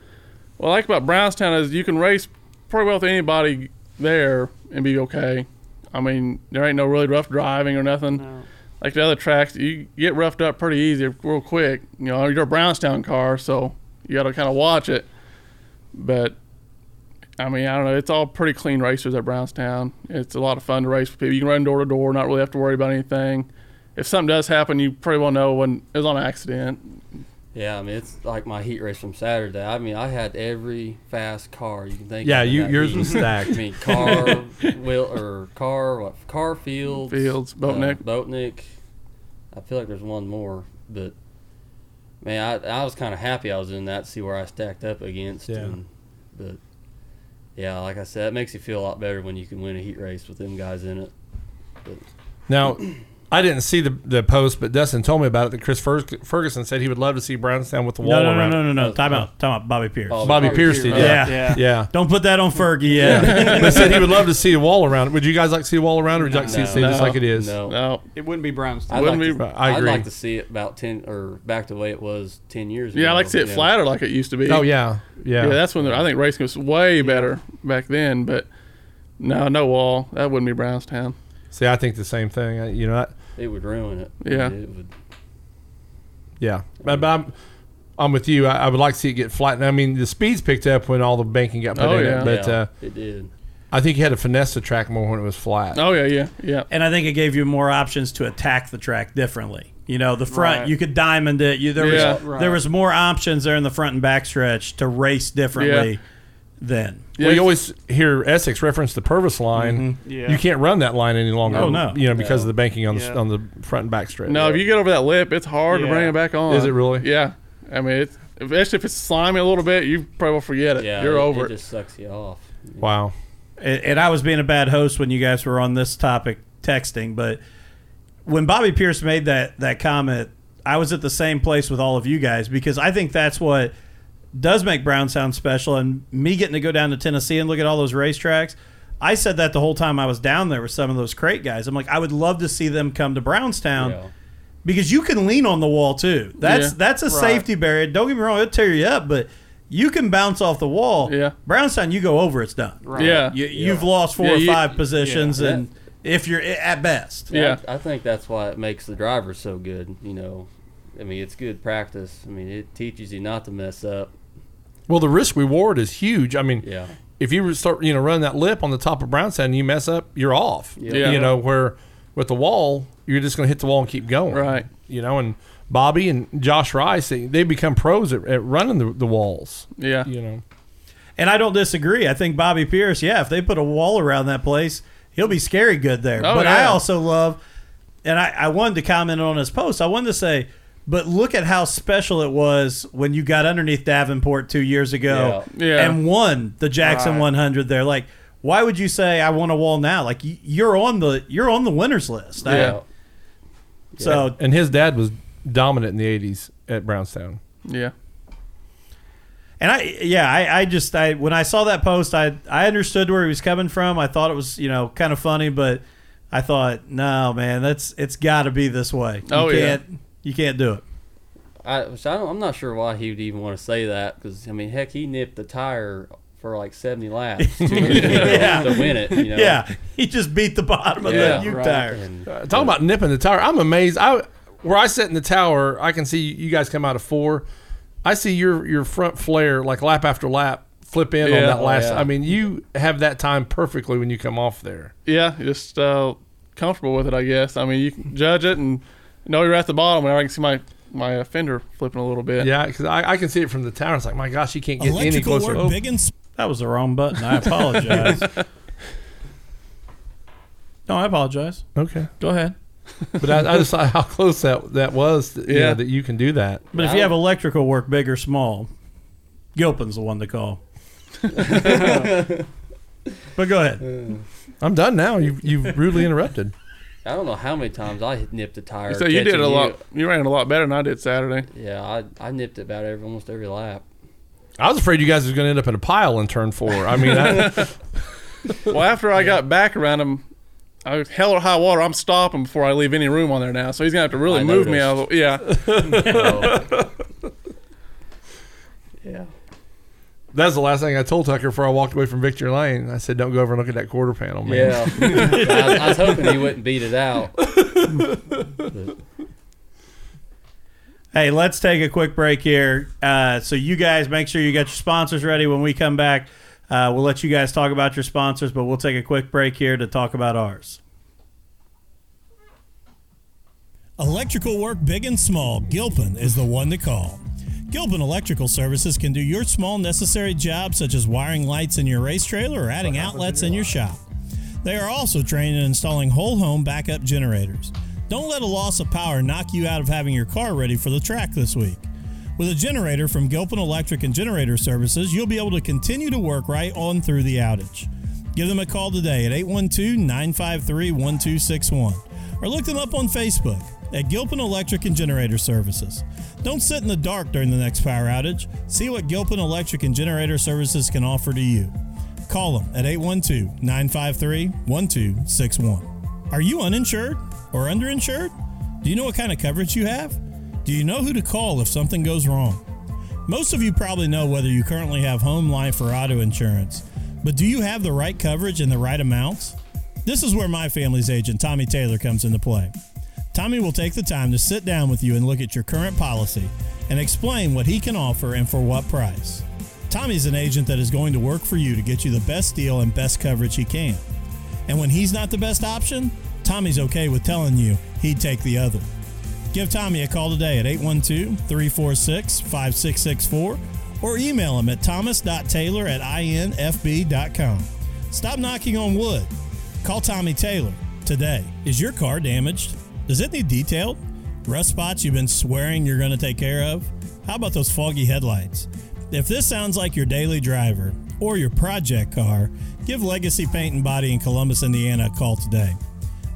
what I like about Brownstown is you can race pretty well with anybody there and be okay. I mean, there ain't no really rough driving or nothing. No. Like the other tracks, you get roughed up pretty easy, real quick. You know, you're a Brownstown car, so you got to kind of watch it. But, I mean, I don't know. It's all pretty clean racers at Brownstown. It's a lot of fun to race with people. You can run door to door, not really have to worry about anything. If something does happen, you pretty well know when it was on an accident. Yeah, I mean, it's like my heat race from Saturday. I mean, I had every fast car you can think yeah, of. Yeah, you, yours heat. was stacked. I mean, car, wheel, or car, what, car fields. Fields, Boatnick. Uh, Boatnick. I feel like there's one more, but. Man, I, I was kind of happy I was in that to see where I stacked up against. Yeah. And, but, yeah, like I said, it makes you feel a lot better when you can win a heat race with them guys in it. But. Now, I didn't see the, the post, but Dustin told me about it, that Chris Ferg- Ferguson said he would love to see Brownstown with the wall no, no, around no, no, no, no, no. Time out. Time out. Bobby Pierce. Oh, Bobby, Bobby Pierce did, right? yeah. Yeah. yeah. yeah. Don't put that on Fergie yet. Yeah. But said he would love to see a wall around it. Would you guys like to see a wall around it, or would you like to no, see it no, just like it is? No. no. It wouldn't be Brownstown. I'd, wouldn't like be, to, I agree. I'd like to see it about ten, or back to the way it was ten years ago. Yeah, I'd like to see it yeah. flatter like it used to be. Oh, yeah. Yeah, yeah that's when I think racing was way better back then, but no, no wall. That wouldn't be Brownstown. See, I think the same thing. I, you know, I, it would ruin it. Yeah, it would. Yeah, but, but I'm, I'm with you. I, I would like to see it get flattened. I mean, the speeds picked up when all the banking got put oh, in yeah. it, but yeah, uh, it did. I think you had to finesse the track more when it was flat. Oh yeah, yeah, yeah. And I think it gave you more options to attack the track differently. You know, the front right. you could diamond it. You there yeah. was right. there was more options there in the front and back stretch to race differently. Yeah. Then well, yes. you always hear Essex reference the Purvis line. Mm-hmm. Yeah. You can't run that line any longer. Oh no, you know because no. of the banking on the yeah. on the front and back straight. No, yeah. if you get over that lip, it's hard yeah. to bring it back on. Is it really? Yeah, I mean, it's, especially if it's slimy a little bit, you probably will forget it. Yeah, You're it, over it. It just sucks you off. Wow. And, and I was being a bad host when you guys were on this topic texting, but when Bobby Pierce made that that comment, I was at the same place with all of you guys because I think that's what does make Brownstown special, and me getting to go down to Tennessee and look at all those racetracks. I said that the whole time I was down there with some of those crate guys. I'm like, I would love to see them come to Brownstown yeah. because you can lean on the wall too. That's yeah. that's a right. safety barrier. Don't get me wrong, it'll tear you up, but you can bounce off the wall. Yeah. Brownstown, you go over, it's done. Right. Yeah. You, you've yeah. lost four yeah, or you, five positions, yeah, that, and if you're at best. Yeah. I, I think that's why it makes the drivers so good. You know, I mean, it's good practice. I mean, it teaches you not to mess up. Well, the risk reward is huge. I mean, yeah. if you start, you know, running that lip on the top of Brownstown and you mess up, you're off. Yeah. You know, where with the wall, you're just going to hit the wall and keep going. Right. You know, and Bobby and Josh Rice, they, they become pros at, at running the, the walls. Yeah. You know. And I don't disagree. I think Bobby Pierce, yeah, if they put a wall around that place, he'll be scary good there. Oh, but yeah. I also love, and I, I wanted to comment on his post. I wanted to say, but look at how special it was when you got underneath Davenport two years ago yeah. Yeah. and won the Jackson right. one hundred there. Like, why would you say I want a wall now? Like, you're on the you're on the winners list. Yeah. I, so yeah. and his dad was dominant in the eighties at Brownstown. Yeah. And I yeah I, I just I when I saw that post I I understood where he was coming from. I thought it was you know kind of funny, but I thought no man that's it's got to be this way. You oh can't, yeah. You can't do it. I, which I don't, I'm not sure why he would even want to say that because, I mean, heck, he nipped the tire for like seventy laps to, you know, yeah. to win it. You know? Yeah, he just beat the bottom of yeah, the U right. tire. And, uh, talking yeah. about nipping the tire, I'm amazed. I Where I sit in the tower, I can see you guys come out of four. I see your, your front flare, like lap after lap, flip in yeah, on that last. Oh, yeah. I mean, you have that time perfectly when you come off there. Yeah, just uh, comfortable with it, I guess. I mean, you can judge it and no, you're at the bottom, and I can see my, my fender flipping a little bit. Yeah, because I, I can see it from the tower. It's like, my gosh, you can't get Electrical any closer. Work, big and sp- that was the wrong button. I apologize. No, I apologize. Okay. Go ahead. But I, I just saw how close that, that was, that, yeah. you know, that you can do that. But if you have electrical work, big or small, Gilpin's the one to call. But go ahead. I'm done now. You've, you've rudely interrupted. I don't know how many times I nipped the tire. So you did a lot. You ran a lot better than I did Saturday. Yeah, I I nipped it about every almost every lap. I was afraid you guys was going to end up in a pile in turn four. I mean, I, well, after I yeah. got back around him, I was hell or high water. I'm stopping before I leave any room on there now. So he's going to have to really I move noticed. me out. Of, yeah. So. Yeah. That's the last thing I told Tucker before I walked away from Victory Lane. I said, don't go over and look at that quarter panel, man. Yeah. I, was, I was hoping he wouldn't beat it out. Hey, let's take a quick break here. Uh, so you guys make sure you got your sponsors ready. When we come back, uh, we'll let you guys talk about your sponsors, but we'll take a quick break here to talk about ours. Electrical work big and small. Gilpin is the one to call. Gilpin Electrical Services can do your small necessary jobs such as wiring lights in your race trailer or adding outlets in your shop. They are also trained in installing whole home backup generators. Don't let a loss of power knock you out of having your car ready for the track this week. With a generator from Gilpin Electric and Generator Services, you'll be able to continue to work right on through the outage. Give them a call today at eight one two, nine five three, one two six one or look them up on Facebook at Gilpin Electric and Generator Services. Don't sit in the dark during the next power outage. See what Gilpin Electric and Generator Services can offer to you. Call them at eight one two, nine five three, one two six one. Are you uninsured or underinsured? Do you know what kind of coverage you have? Do you know who to call if something goes wrong? Most of you probably know whether you currently have home, life, or auto insurance, but do you have the right coverage and the right amounts? This is where my family's agent, Tommy Taylor, comes into play. Tommy will take the time to sit down with you and look at your current policy and explain what he can offer and for what price. Tommy's an agent that is going to work for you to get you the best deal and best coverage he can. And when he's not the best option, Tommy's okay with telling you he'd take the other. Give Tommy a call today at eight one two, three four six, five six six four or email him at thomas.taylor at infb.com. Stop knocking on wood. Call Tommy Taylor today. Is your car damaged? Does it need detailed? Rust spots you've been swearing you're going to take care of? How about those foggy headlights? If this sounds like your daily driver or your project car, give Legacy Paint and Body in Columbus, Indiana a call today.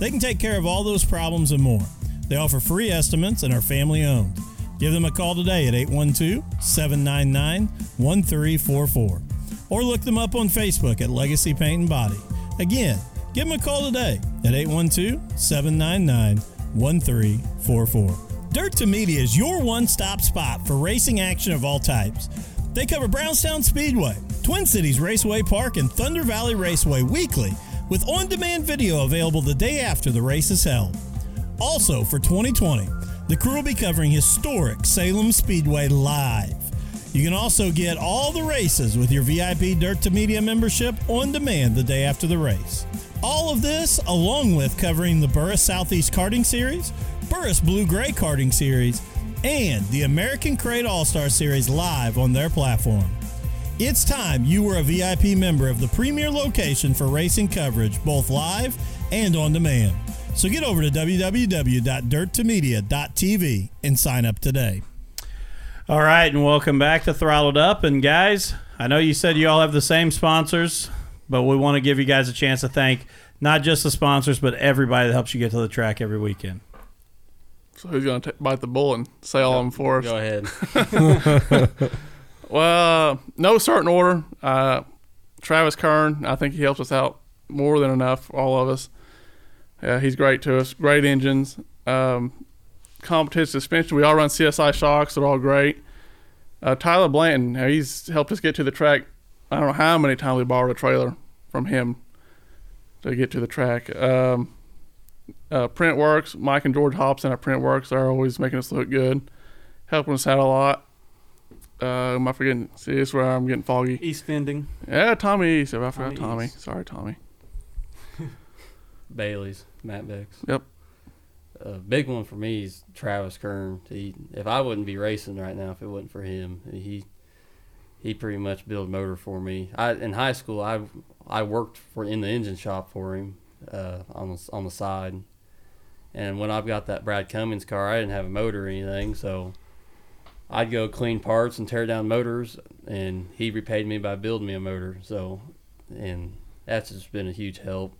They can take care of all those problems and more. They offer free estimates and are family owned. Give them a call today at eight one two, seven nine nine, one three four four or look them up on Facebook at Legacy Paint and Body. Again, give them a call today at eight one two, seven nine nine, one three four four. Dirt to Media is your one-stop spot for racing action of all types. They cover Brownstown Speedway, Twin Cities Raceway Park, and Thunder Valley Raceway weekly with on-demand video available the day after the race is held. Also for twenty twenty, the crew will be covering historic Salem Speedway live. You can also get all the races with your V I P Dirt to Media membership on demand the day after the race. All of this, along with covering the Burris Southeast Karting Series, Burris Blue-Gray Karting Series, and the American Crate All-Star Series live on their platform. It's time you were a V I P member of the premier location for racing coverage, both live and on demand. So get over to w w w dot dirt to media dot t v and sign up today. All right, and welcome back to Throttled Up. And guys, I know you said you all have the same sponsors, but we want to give you guys a chance to thank not just the sponsors, but everybody that helps you get to the track every weekend. So who's going to t- bite the bullet and say all of them for us? Go ahead. Well, no certain order. Uh, Travis Kern, I think he helps us out more than enough, all of us. Yeah, he's great to us. Great engines. Um, competition suspension. We all run C S I shocks. They're all great. Uh, Tyler Blanton, he's helped us get to the track. I don't know how many times we borrowed a trailer from him to get to the track. Um, uh, Printworks, Mike and George Hobson at Printworks are always making us look good, helping us out a lot. Uh, am I forgetting? See, this is where I'm getting foggy. East Fending. Yeah, Tommy East. If I forgot Tommy. Tommy. East. Sorry, Tommy. Bailey's, Matt Bex. Yep. A big one for me is Travis Kern. He, if I wouldn't be racing right now if it wasn't for him, he he pretty much built a motor for me. I in high school, I I worked for in the engine shop for him uh, on the, on the side. And when I've got that Brad Cummins car, I didn't have a motor or anything, so I'd go clean parts and tear down motors, and he repaid me by building me a motor. So, and that's just been a huge help.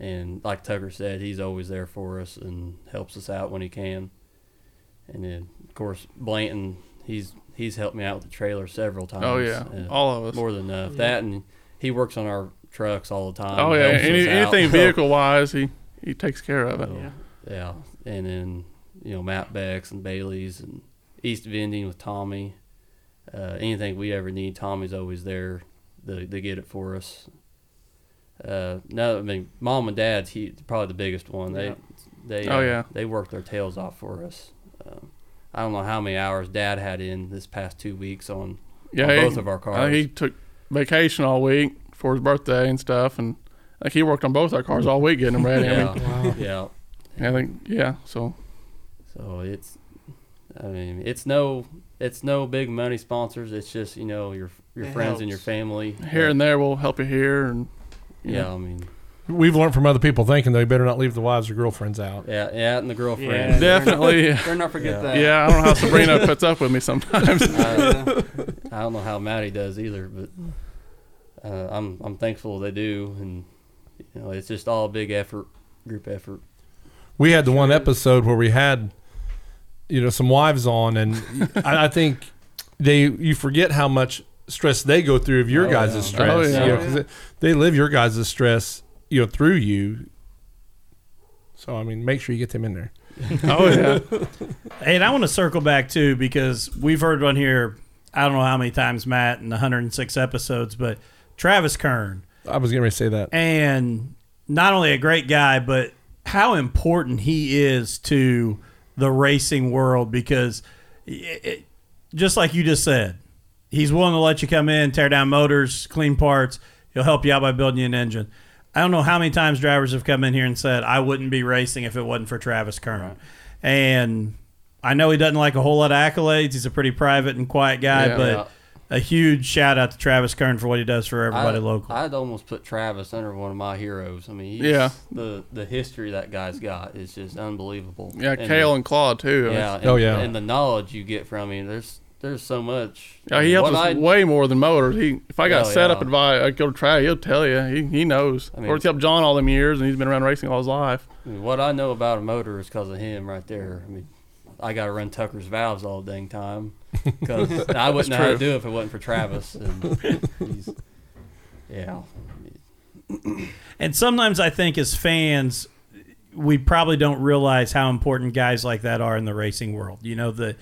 And like Tucker said, he's always there for us and helps us out when he can. And then, of course, Blanton, he's he's helped me out with the trailer several times. Oh, yeah, uh, all of us. More than enough. Yeah. That, and he works on our trucks all the time. Oh, yeah, Any, anything vehicle-wise, he, he takes care of it. So, yeah. yeah, and then, you know, Matt Bex and Bailey's and East Vending with Tommy. Uh, anything we ever need, Tommy's always there to, to get it for us. Uh, no, I mean, mom and dad's he, probably the biggest one. They, yeah. they, oh, yeah. they worked their tails off for us. Um, I don't know how many hours dad had in this past two weeks on, yeah, on he, both of our cars. Uh, he took vacation all week for his birthday and stuff, and like he worked on both our cars all week getting them ready. yeah, I mean, wow. yeah. I think yeah. So, so it's, I mean, it's no, it's no big money sponsors. It's just you know your your it friends helps. And your family here and there will help you here and. Yeah, yeah, I mean, we've learned from other people thinking they better not leave the wives or girlfriends out. Yeah, yeah, and the girlfriend yeah, definitely. Better not, better not forget yeah. that. Yeah, I don't know how Sabrina puts up with me sometimes. I, I don't know how Maddie does either, but uh, I'm I'm thankful they do, and you know, it's just all a big effort, group effort. we had the one episode where we had, you know, some wives on, and I, I think they you forget how much stress they go through of your oh, guys' yeah. stress. Oh, yeah. You know, 'cause it, they live your guys' stress, you know, through you. So, I mean, make sure you get them in there. Oh, yeah. And I want to circle back, too, because we've heard one here, I don't know how many times, Matt, in one hundred six episodes, but Travis Kern. I was getting ready to say that. And not only a great guy, but how important he is to the racing world, because it, it, just like you just said, he's willing to let you come in, tear down motors, clean parts. He'll help you out by building you an engine. I don't know how many times drivers have come in here and said, I wouldn't be racing if it wasn't for Travis Kern. Right. And I know he doesn't like a whole lot of accolades. He's a pretty private and quiet guy, yeah, but yeah. a huge shout out to Travis Kern for what he does for everybody I, local. I'd almost put Travis under one of my heroes. I mean, he's, yeah. the, the history that guy's got is just unbelievable. Yeah, and Cale the, and Claude, too. Yeah, and, oh, yeah. And the knowledge you get from him, there's There's so much. Yeah, he helps us I, way more than motors. He, if I got set yeah. up and I go to try, he'll tell you. He he knows. I mean, or he's helped John all them years, and he's been around racing all his life. I mean, what I know about a motor is because of him right there. I mean, I got to run Tucker's valves all dang time because I wouldn't know true. how to do it if it wasn't for Travis. And he's, yeah. And sometimes I think as fans, we probably don't realize how important guys like that are in the racing world. You know, the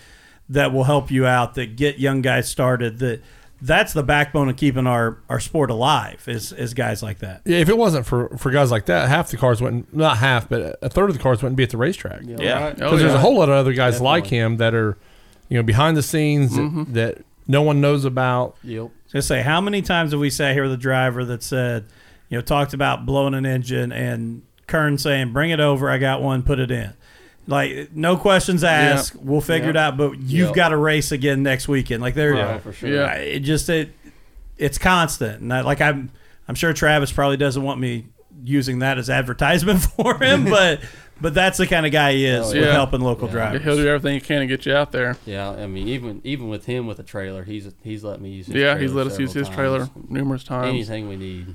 that will help you out, that get young guys started, that that's the backbone of keeping our, our sport alive is, is guys like that. Yeah, if it wasn't for, for guys like that, half the cars wouldn't, not half, but a third of the cars wouldn't be at the racetrack. Yeah. Because yeah. right. oh, yeah. there's a whole lot of other guys Definitely. like him that are, you know, behind the scenes mm-hmm. that, that no one knows about. Yep. Just say, how many times have we sat here with a driver that said, you know, talked about blowing an engine and Kern saying, bring it over, I got one, put it in. Like, no questions asked. Yep. We'll figure yep. it out, but you've yep. got to race again next weekend. Like, there, yeah, for sure. Yeah. It just it, it's constant. And I, like I'm, I'm sure Travis probably doesn't want me using that as advertisement for him, but but that's the kind of guy he is. Oh, yeah. with helping local yeah. drivers. He'll do everything he can to get you out there. Yeah, I mean, even even with him with a trailer, he's he's let me use. His yeah, he's let us use his times. trailer numerous times. Anything we need.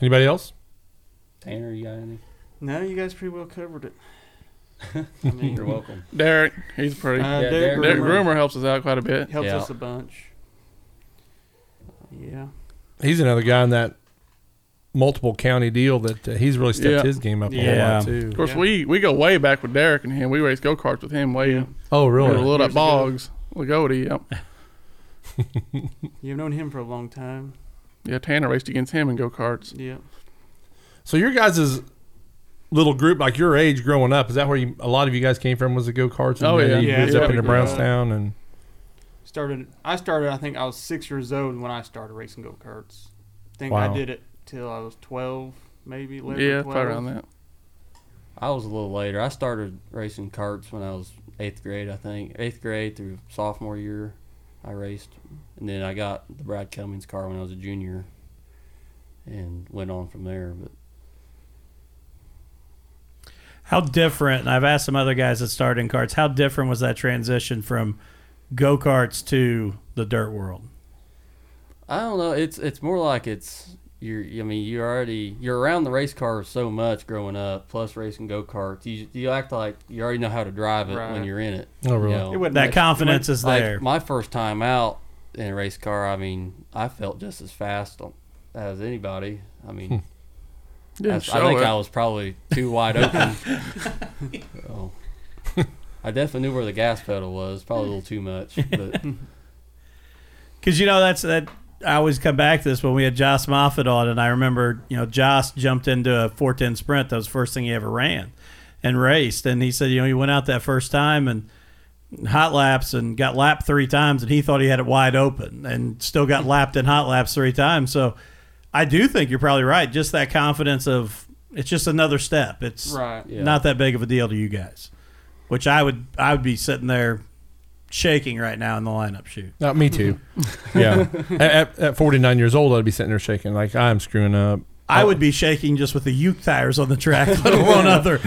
Anybody else? Tanner, you got anything? No, you guys pretty well covered it. I mean, you're welcome. Derek, he's pretty. Uh, yeah, Derek, Derek Groomer. Groomer helps us out quite a bit. Helps yeah. us a bunch. Yeah. He's another guy in that multiple county deal that uh, he's really stepped yeah. his game up a yeah. whole lot, too. Of course, yeah. we, we go way back with Derek and him. We race go-karts with him way yeah. in. Oh, really? We're a little at Boggs. Lagodi, yep. You've known him for a long time. Yeah, Tanner raced against him in go-karts. Yeah. So your guys' little group, like your age growing up, is that where you, a lot of you guys came from, was the go-karts? And oh, yeah. yeah, yeah up into Brownstown. And started. I started, I think I was six years old when I started racing go-karts. I think wow. I did it till I was twelve, maybe, eleven, yeah, twelve. Yeah, probably around that. I was a little later. I started racing karts when I was eighth grade, I think. Eighth grade through sophomore year I raced. And then I got the Brad Cummins car when I was a junior and went on from there, but. How different, and I've asked some other guys that started in karts, how different was that transition from go-karts to the dirt world? I don't know. It's it's more like it's, you're, I mean, you're already, you're around the race cars so much growing up, plus racing go-karts. You, you act like you already know how to drive it right. when you're in it. Oh, really? You know, it that confidence it is there. Like my first time out in a race car, I mean, I felt just as fast as anybody. I mean... Hmm. I, I think it. I was probably too wide open. So, I definitely knew where the gas pedal was. Probably a little too much, but because you know that's that. I always come back to this when we had Josh Moffitt on, and I remember you know Josh jumped into a four ten sprint. That was the first thing he ever ran and raced, and he said you know he went out that first time and hot laps and got lapped three times, and he thought he had it wide open, and still got lapped in hot laps three times. So. I do think you're probably right. Just that confidence of it's just another step. It's right, yeah. not that big of a deal to you guys, which I would I would be sitting there shaking right now in the lineup shoot. Not me too. yeah, at, at forty-nine years old, I'd be sitting there shaking like I'm screwing up. I would be shaking just with the Uke tires on the track, let alone other.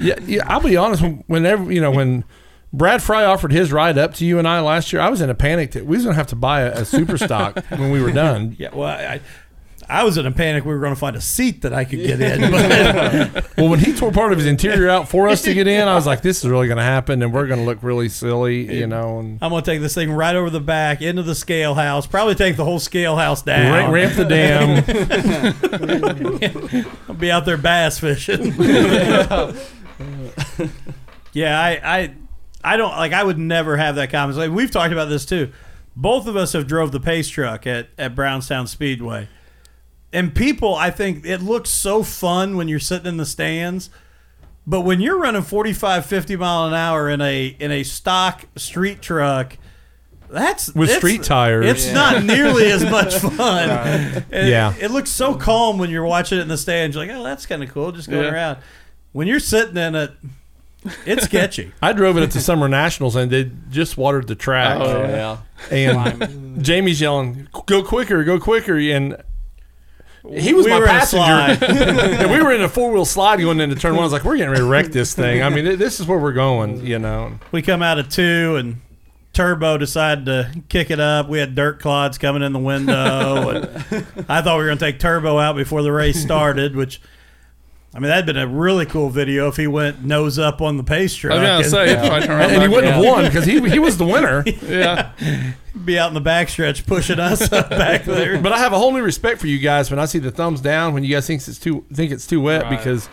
yeah, yeah, I'll be honest. Whenever you know when. Brad Fry offered his ride up to you and I last year, I was in a panic that we was gonna have to buy a, a super stock when we were done. Yeah, well I. I was in a panic. We were going to find a seat that I could get in. But. Well, when he tore part of his interior out for us to get in, I was like, this is really going to happen, and we're going to look really silly, you know. And I'm going to take this thing right over the back, into the scale house, probably take the whole scale house down. Ramp, ramp the dam. I'll be out there bass fishing. Yeah, I, I I don't, like, I would never have that comment. Like, we've talked about this, too. Both of us have drove the pace truck at, at Brownstown Speedway. And people, I think, it looks so fun when you're sitting in the stands. But when you're running forty-five, fifty mile an hour in a in a stock street truck, that's... With street tires. It's yeah. not nearly as much fun. Right. It, yeah. It looks so calm when you're watching it in the stands. You're like, oh, that's kind of cool, just going yeah. around. When you're sitting in it... It's sketchy. I drove it at the Summer Nationals, and they just watered the track. Oh, yeah. And Jamie's yelling, go quicker, go quicker. And he was we my passenger. And we were in a four-wheel slide going into turn one. I was like, we're getting ready to wreck this thing. I mean, this is where we're going, you know. We come out of two, and Turbo decided to kick it up. We had dirt clods coming in the window. And I thought we were going to take Turbo out before the race started, which – I mean, that'd been a really cool video if he went nose up on the pace truck. I was going to say, and, yeah. and he wouldn't have won because he he was the winner. Yeah, yeah. Be out in the backstretch pushing us up back there. But I have a whole new respect for you guys when I see the thumbs down when you guys think it's too think it's too wet right. because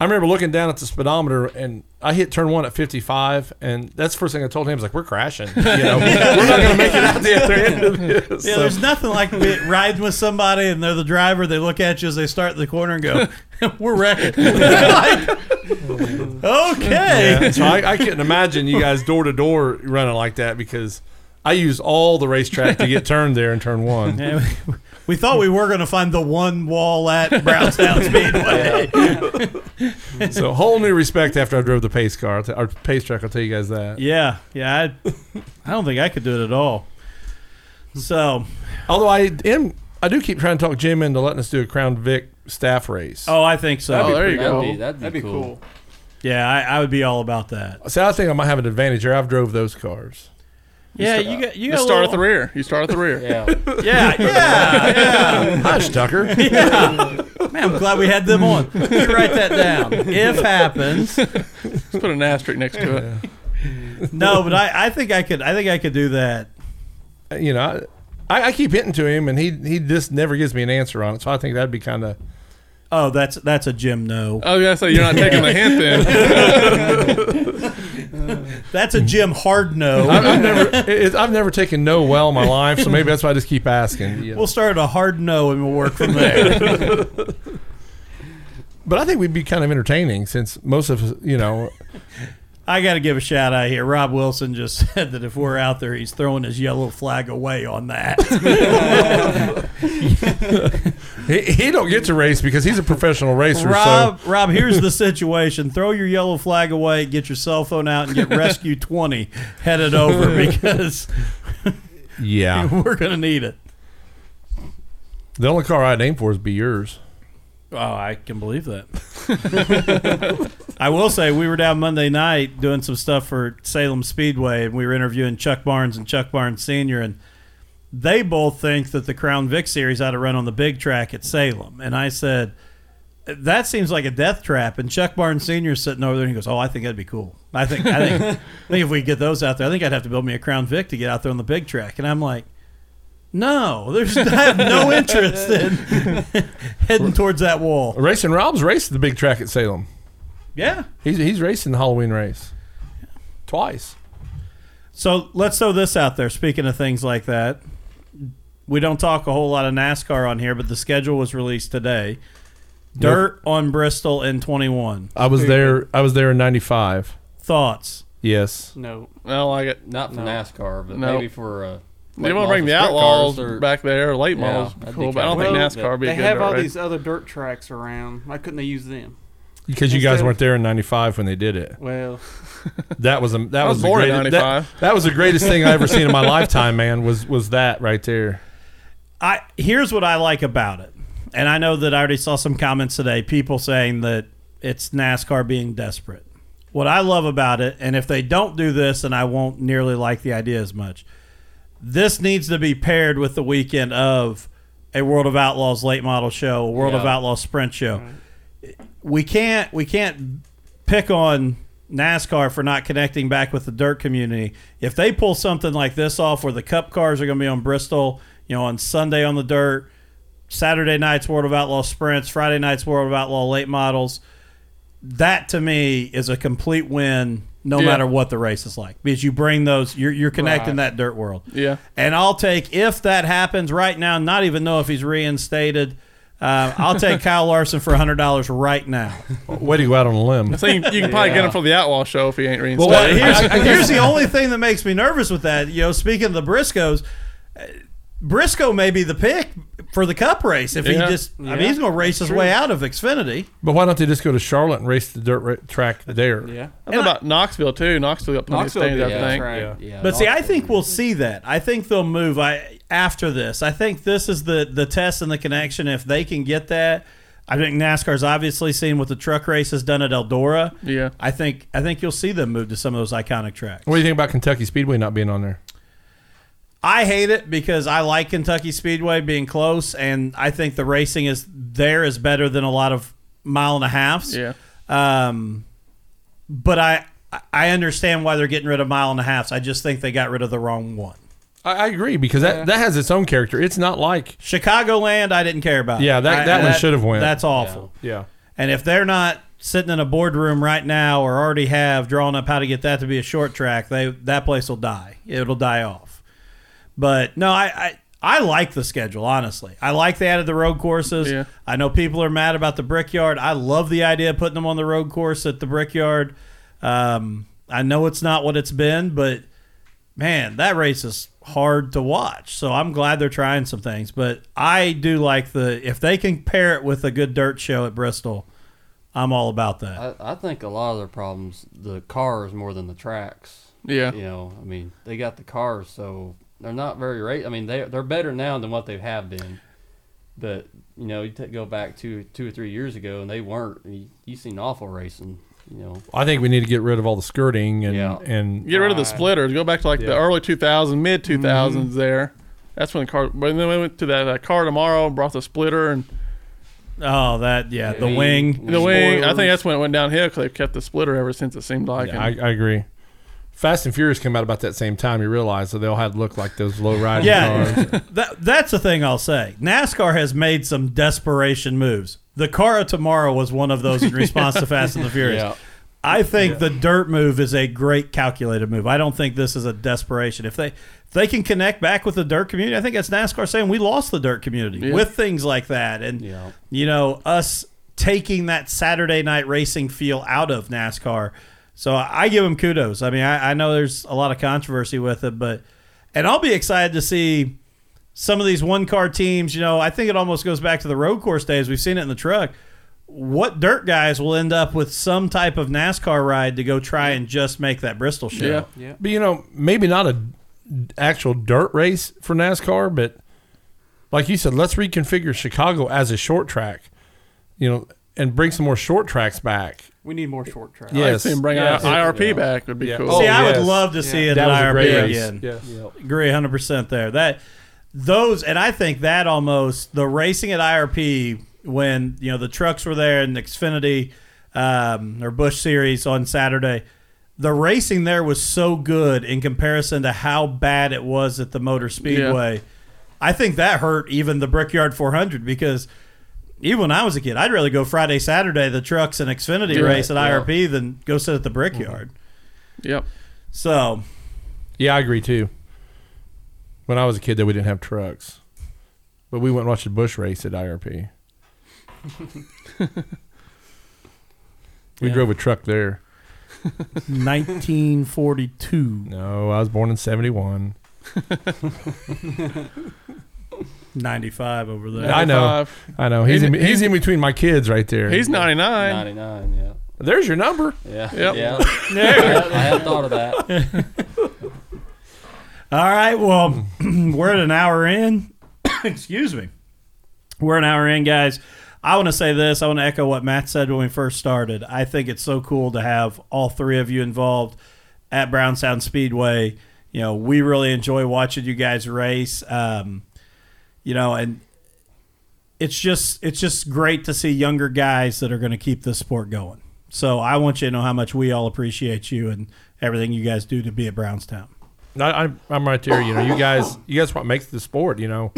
I remember looking down at the speedometer and I hit turn one at fifty-five, and that's the first thing I told him. I was like, we're crashing. You know, we're not going to make it out the other end of this. Yeah, so. There's nothing like riding with somebody and they're the driver. They look at you as they start in the corner and go, we're wrecking. Like, okay. Yeah, so I, I couldn't imagine you guys door to door running like that because I use all the racetrack to get turned there in turn one. Yeah, we, we thought we were going to find the one wall at Brownstown Speedway. Yeah. So whole new respect after I drove the pace car, or pace truck, I'll tell you guys that. Yeah, yeah. I, I don't think I could do it at all. So, although I am, I do keep trying to talk Jim into letting us do a Crown Vic staff race. Oh, I think so. That'd oh, there you go. That'd be, that'd be, that'd be cool. cool. Yeah, I, I would be all about that. So I think I might have an advantage here. I've drove those cars. You yeah, start, you got you, you got start little... at the rear. You start at the rear. Yeah, yeah, yeah, yeah. Hush, Tucker. Yeah. Man, I'm glad we had them on. Let me write that down. If happens, let's put an asterisk next to it. Yeah. No, but I, I think I could. I think I could do that. You know, I, I keep hitting to him, and he he just never gives me an answer on it. So I think that'd be kind of. Oh, that's that's a Jim no. Oh yeah, so you're not taking the hint then. That's a Jim hard no. I've, I've never it, I've never taken no well in my life, so maybe that's why I just keep asking. Yeah. We'll start a hard no and we'll work from there. But I think we'd be kind of entertaining since most of you know. I got to give a shout out here. Rob Wilson just said that if we're out there, he's throwing his yellow flag away on that. he, he don't get to race because he's a professional racer. Rob, so. Rob, here's the situation. Throw your yellow flag away, get your cell phone out, and get Rescue twenty headed over because yeah, we're going to need it. The only car I'd aim for is be yours. Oh, I can believe that. I will say we were down Monday night doing some stuff for Salem Speedway, and we were interviewing Chuck Barnes and Chuck Barnes Senior, and they both think that the Crown Vic Series ought to run on the big track at Salem. And I said, that seems like a death trap. And Chuck Barnes Senior is sitting over there, and he goes, oh, I think that'd be cool. I think, I think, I think if we get those out there, I think I'd have to build me a Crown Vic to get out there on the big track. And I'm like, no, there's I have no interest in heading towards that wall. Racing Rob's raced the big track at Salem. Yeah. He's he's racing the Halloween race. Twice. So let's throw this out there. Speaking of things like that, we don't talk a whole lot of NASCAR on here, but the schedule was released today. Dirt yep. on Bristol in twenty-one. I was there I was there in ninety-five. Thoughts? Yes. No. Well, I got not for no. NASCAR, but no. maybe for uh They want to bring the Outlaws or, back there, late yeah, models. Cool, but I don't well, think NASCAR would be they good. They have all race. These other dirt tracks around. Why couldn't they use them? Because you guys weren't there in ninety-five when they did it. Well, that was a that was, was born in ninety-five. That, that was the greatest thing I ever seen in my lifetime. Man, was was that right there? I here's what I like about it, and I know that I already saw some comments today. People saying that it's NASCAR being desperate. What I love about it, and if they don't do this, then I won't nearly like the idea as much. This needs to be paired with the weekend of a World of Outlaws late model show, a World yeah. of Outlaws sprint show. Right. We can't we can't pick on NASCAR for not connecting back with the dirt community. If they pull something like this off, where the Cup cars are going to be on Bristol, you know, on Sunday on the dirt, Saturday night's World of Outlaws sprints, Friday night's World of Outlaws late models. That to me is a complete win, no yeah. matter what the race is like, because you bring those, you're you're connecting right. that dirt world. Yeah, and I'll take, if that happens right now, not even know if he's reinstated. Uh, I'll take Kyle Larson for one hundred dollars right now. Way to go out on a limb. I think you can probably yeah. get him for the Outlaw show if he ain't reinstated. Well, here's, here's the only thing that makes me nervous with that. You know, speaking of the Briscoes, Briscoe may be the pick for the Cup race if yeah. he just. Yeah. I mean, he's going to race That's his true. way out of Xfinity. But why don't they just go to Charlotte and race the dirt track there? Yeah, and about I, Knoxville too. Knoxville got plenty Knoxville, of things, yeah, I think. Right. Yeah. Yeah, but Knoxville. see, I think we'll see that. I think they'll move. I after this, I think this is the the test and the connection. If they can get that, I think NASCAR's obviously seen what the truck race has done at Eldora. Yeah, I think I think you'll see them move to some of those iconic tracks. What do you think about Kentucky Speedway not being on there? I hate it because I like Kentucky Speedway being close, and I think the racing is there is better than a lot of mile and a halves. Yeah. Um, but I I understand why they're getting rid of mile and a halves. I just think they got rid of the wrong one. I, I agree because that, yeah. that has its own character. It's not like Chicagoland. I didn't care about. Yeah, that I, that I, one should have went. That's awful. Yeah. yeah. And if they're not sitting in a boardroom right now or already have drawn up how to get that to be a short track, they that place will die. It'll die off. But, no, I, I I like the schedule, honestly. I like they added the road courses. Yeah. I know people are mad about the Brickyard. I love the idea of putting them on the road course at the Brickyard. Um, I know it's not what it's been, but, man, that race is hard to watch. So I'm glad they're trying some things. But I do like the – if they can pair it with a good dirt show at Bristol, I'm all about that. I, I think a lot of their problems, the cars more than the tracks. Yeah. You know, I mean, they got the cars, so – They're not very race. I mean, they they're better now than what they have been, but you know, you t- go back two two or three years ago, and they weren't. You, you seen awful racing, you know. I think we need to get rid of all the skirting and yeah. and get rid of the splitters. Go back to like yeah. the early two thousands, mid two thousands. Mm-hmm. There, that's when the car. But then we went to that uh, car tomorrow and brought the splitter and oh that yeah the, the wing, wing the wing. Spoilers. I think that's when it went downhill because they've kept the splitter ever since. It seemed like. Yeah, and, I, I agree. Fast and Furious came out about that same time, you realize, so they all had to look like those low-riding yeah, cars. that, that's the thing I'll say. NASCAR has made some desperation moves. The car of tomorrow was one of those in response yeah. to Fast and the Furious. Yeah. I think yeah. the dirt move is a great calculated move. I don't think this is a desperation. If they if they can connect back with the dirt community, I think that's NASCAR saying we lost the dirt community yeah. with things like that. And, yeah. you know, us taking that Saturday night racing feel out of NASCAR. So I give them kudos. I mean, I, I know there's a lot of controversy with it, but and I'll be excited to see some of these one-car teams. You know, I think it almost goes back to the road course days. We've seen it in the truck. What dirt guys will end up with some type of NASCAR ride to go try and just make that Bristol show? Yeah, yeah. But, you know, maybe not an actual dirt race for NASCAR, but like you said, let's reconfigure Chicago as a short track, you know, and bring some more short tracks back. We need more short tracks. Yes. I think bring yes. I R P yeah. back would be yeah. cool. See, oh, I yes. would love to yeah. see it at I R P again. Yes. Yes. Agree one hundred percent there. That those and I think that almost the racing at I R P when, you know, the trucks were there in Xfinity um, or Busch Series on Saturday, the racing there was so good in comparison to how bad it was at the Motor Speedway. Yeah. I think that hurt even the Brickyard four hundred because even when I was a kid, I'd rather go Friday, Saturday, the trucks and Xfinity yeah, race at yeah. I R P than go sit at the Brickyard. Mm-hmm. Yep. So. Yeah, I agree, too. When I was a kid, though, we didn't have trucks. But we went and watched the Busch race at I R P. we yeah. drove a truck there. nineteen forty-two. No, I was born in seventy-one. ninety-five over there. I know. I know. He's in, he's in between my kids right there. He's ninety-nine. ninety-nine, yeah. There's your number. Yeah. Yep. Yeah. I, I had thought of that. All right. Well, we're at an hour in. Excuse me. We're an hour in, guys. I want to say this. I want to echo what Matt said when we first started. I think it's so cool to have all three of you involved at Brownstown Speedway. You know, we really enjoy watching you guys race. Um, You know, and it's just it's just great to see younger guys that are going to keep this sport going. So I want you to know how much we all appreciate you and everything you guys do to be at Brownstown. I, I'm right there. You know, you guys, you guys what makes the sport. You know,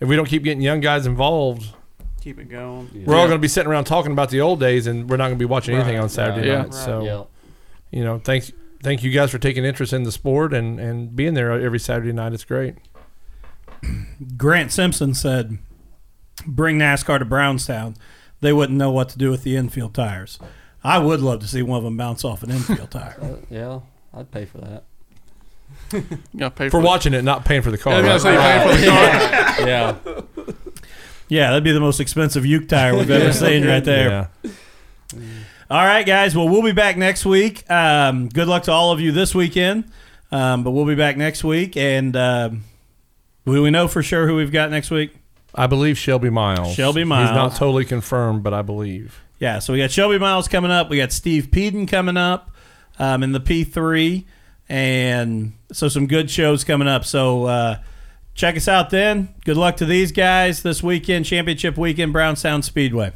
if we don't keep getting young guys involved, keep it going. We're yeah. all going to be sitting around talking about the old days, and we're not going to be watching right. anything on Saturday yeah. night. Right. So, yeah. you know, thanks, thank you guys for taking interest in the sport and and being there every Saturday night. It's great. Grant Simpson said, "Bring NASCAR to Brownstown. They wouldn't know what to do with the infield tires." I would love to see one of them bounce off an infield tire. Uh, yeah, I'd pay for that. You gotta pay for, for watching it, not paying for the car. Yeah, right? Paying for the car. yeah. yeah, yeah, that'd be the most expensive Uke tire we've ever yeah. seen, right there. Yeah. All right, guys. Well, we'll be back next week. Um, good luck to all of you this weekend. Um, but we'll be back next week, and um, will we know for sure who we've got next week? I believe Shelby Miles. Shelby Miles. He's not totally confirmed, but I believe. Yeah. So we got Shelby Miles coming up. We got Steve Peden coming up um, in the P three. And so some good shows coming up. So uh, check us out then. Good luck to these guys this weekend, championship weekend, Brownstown Speedway.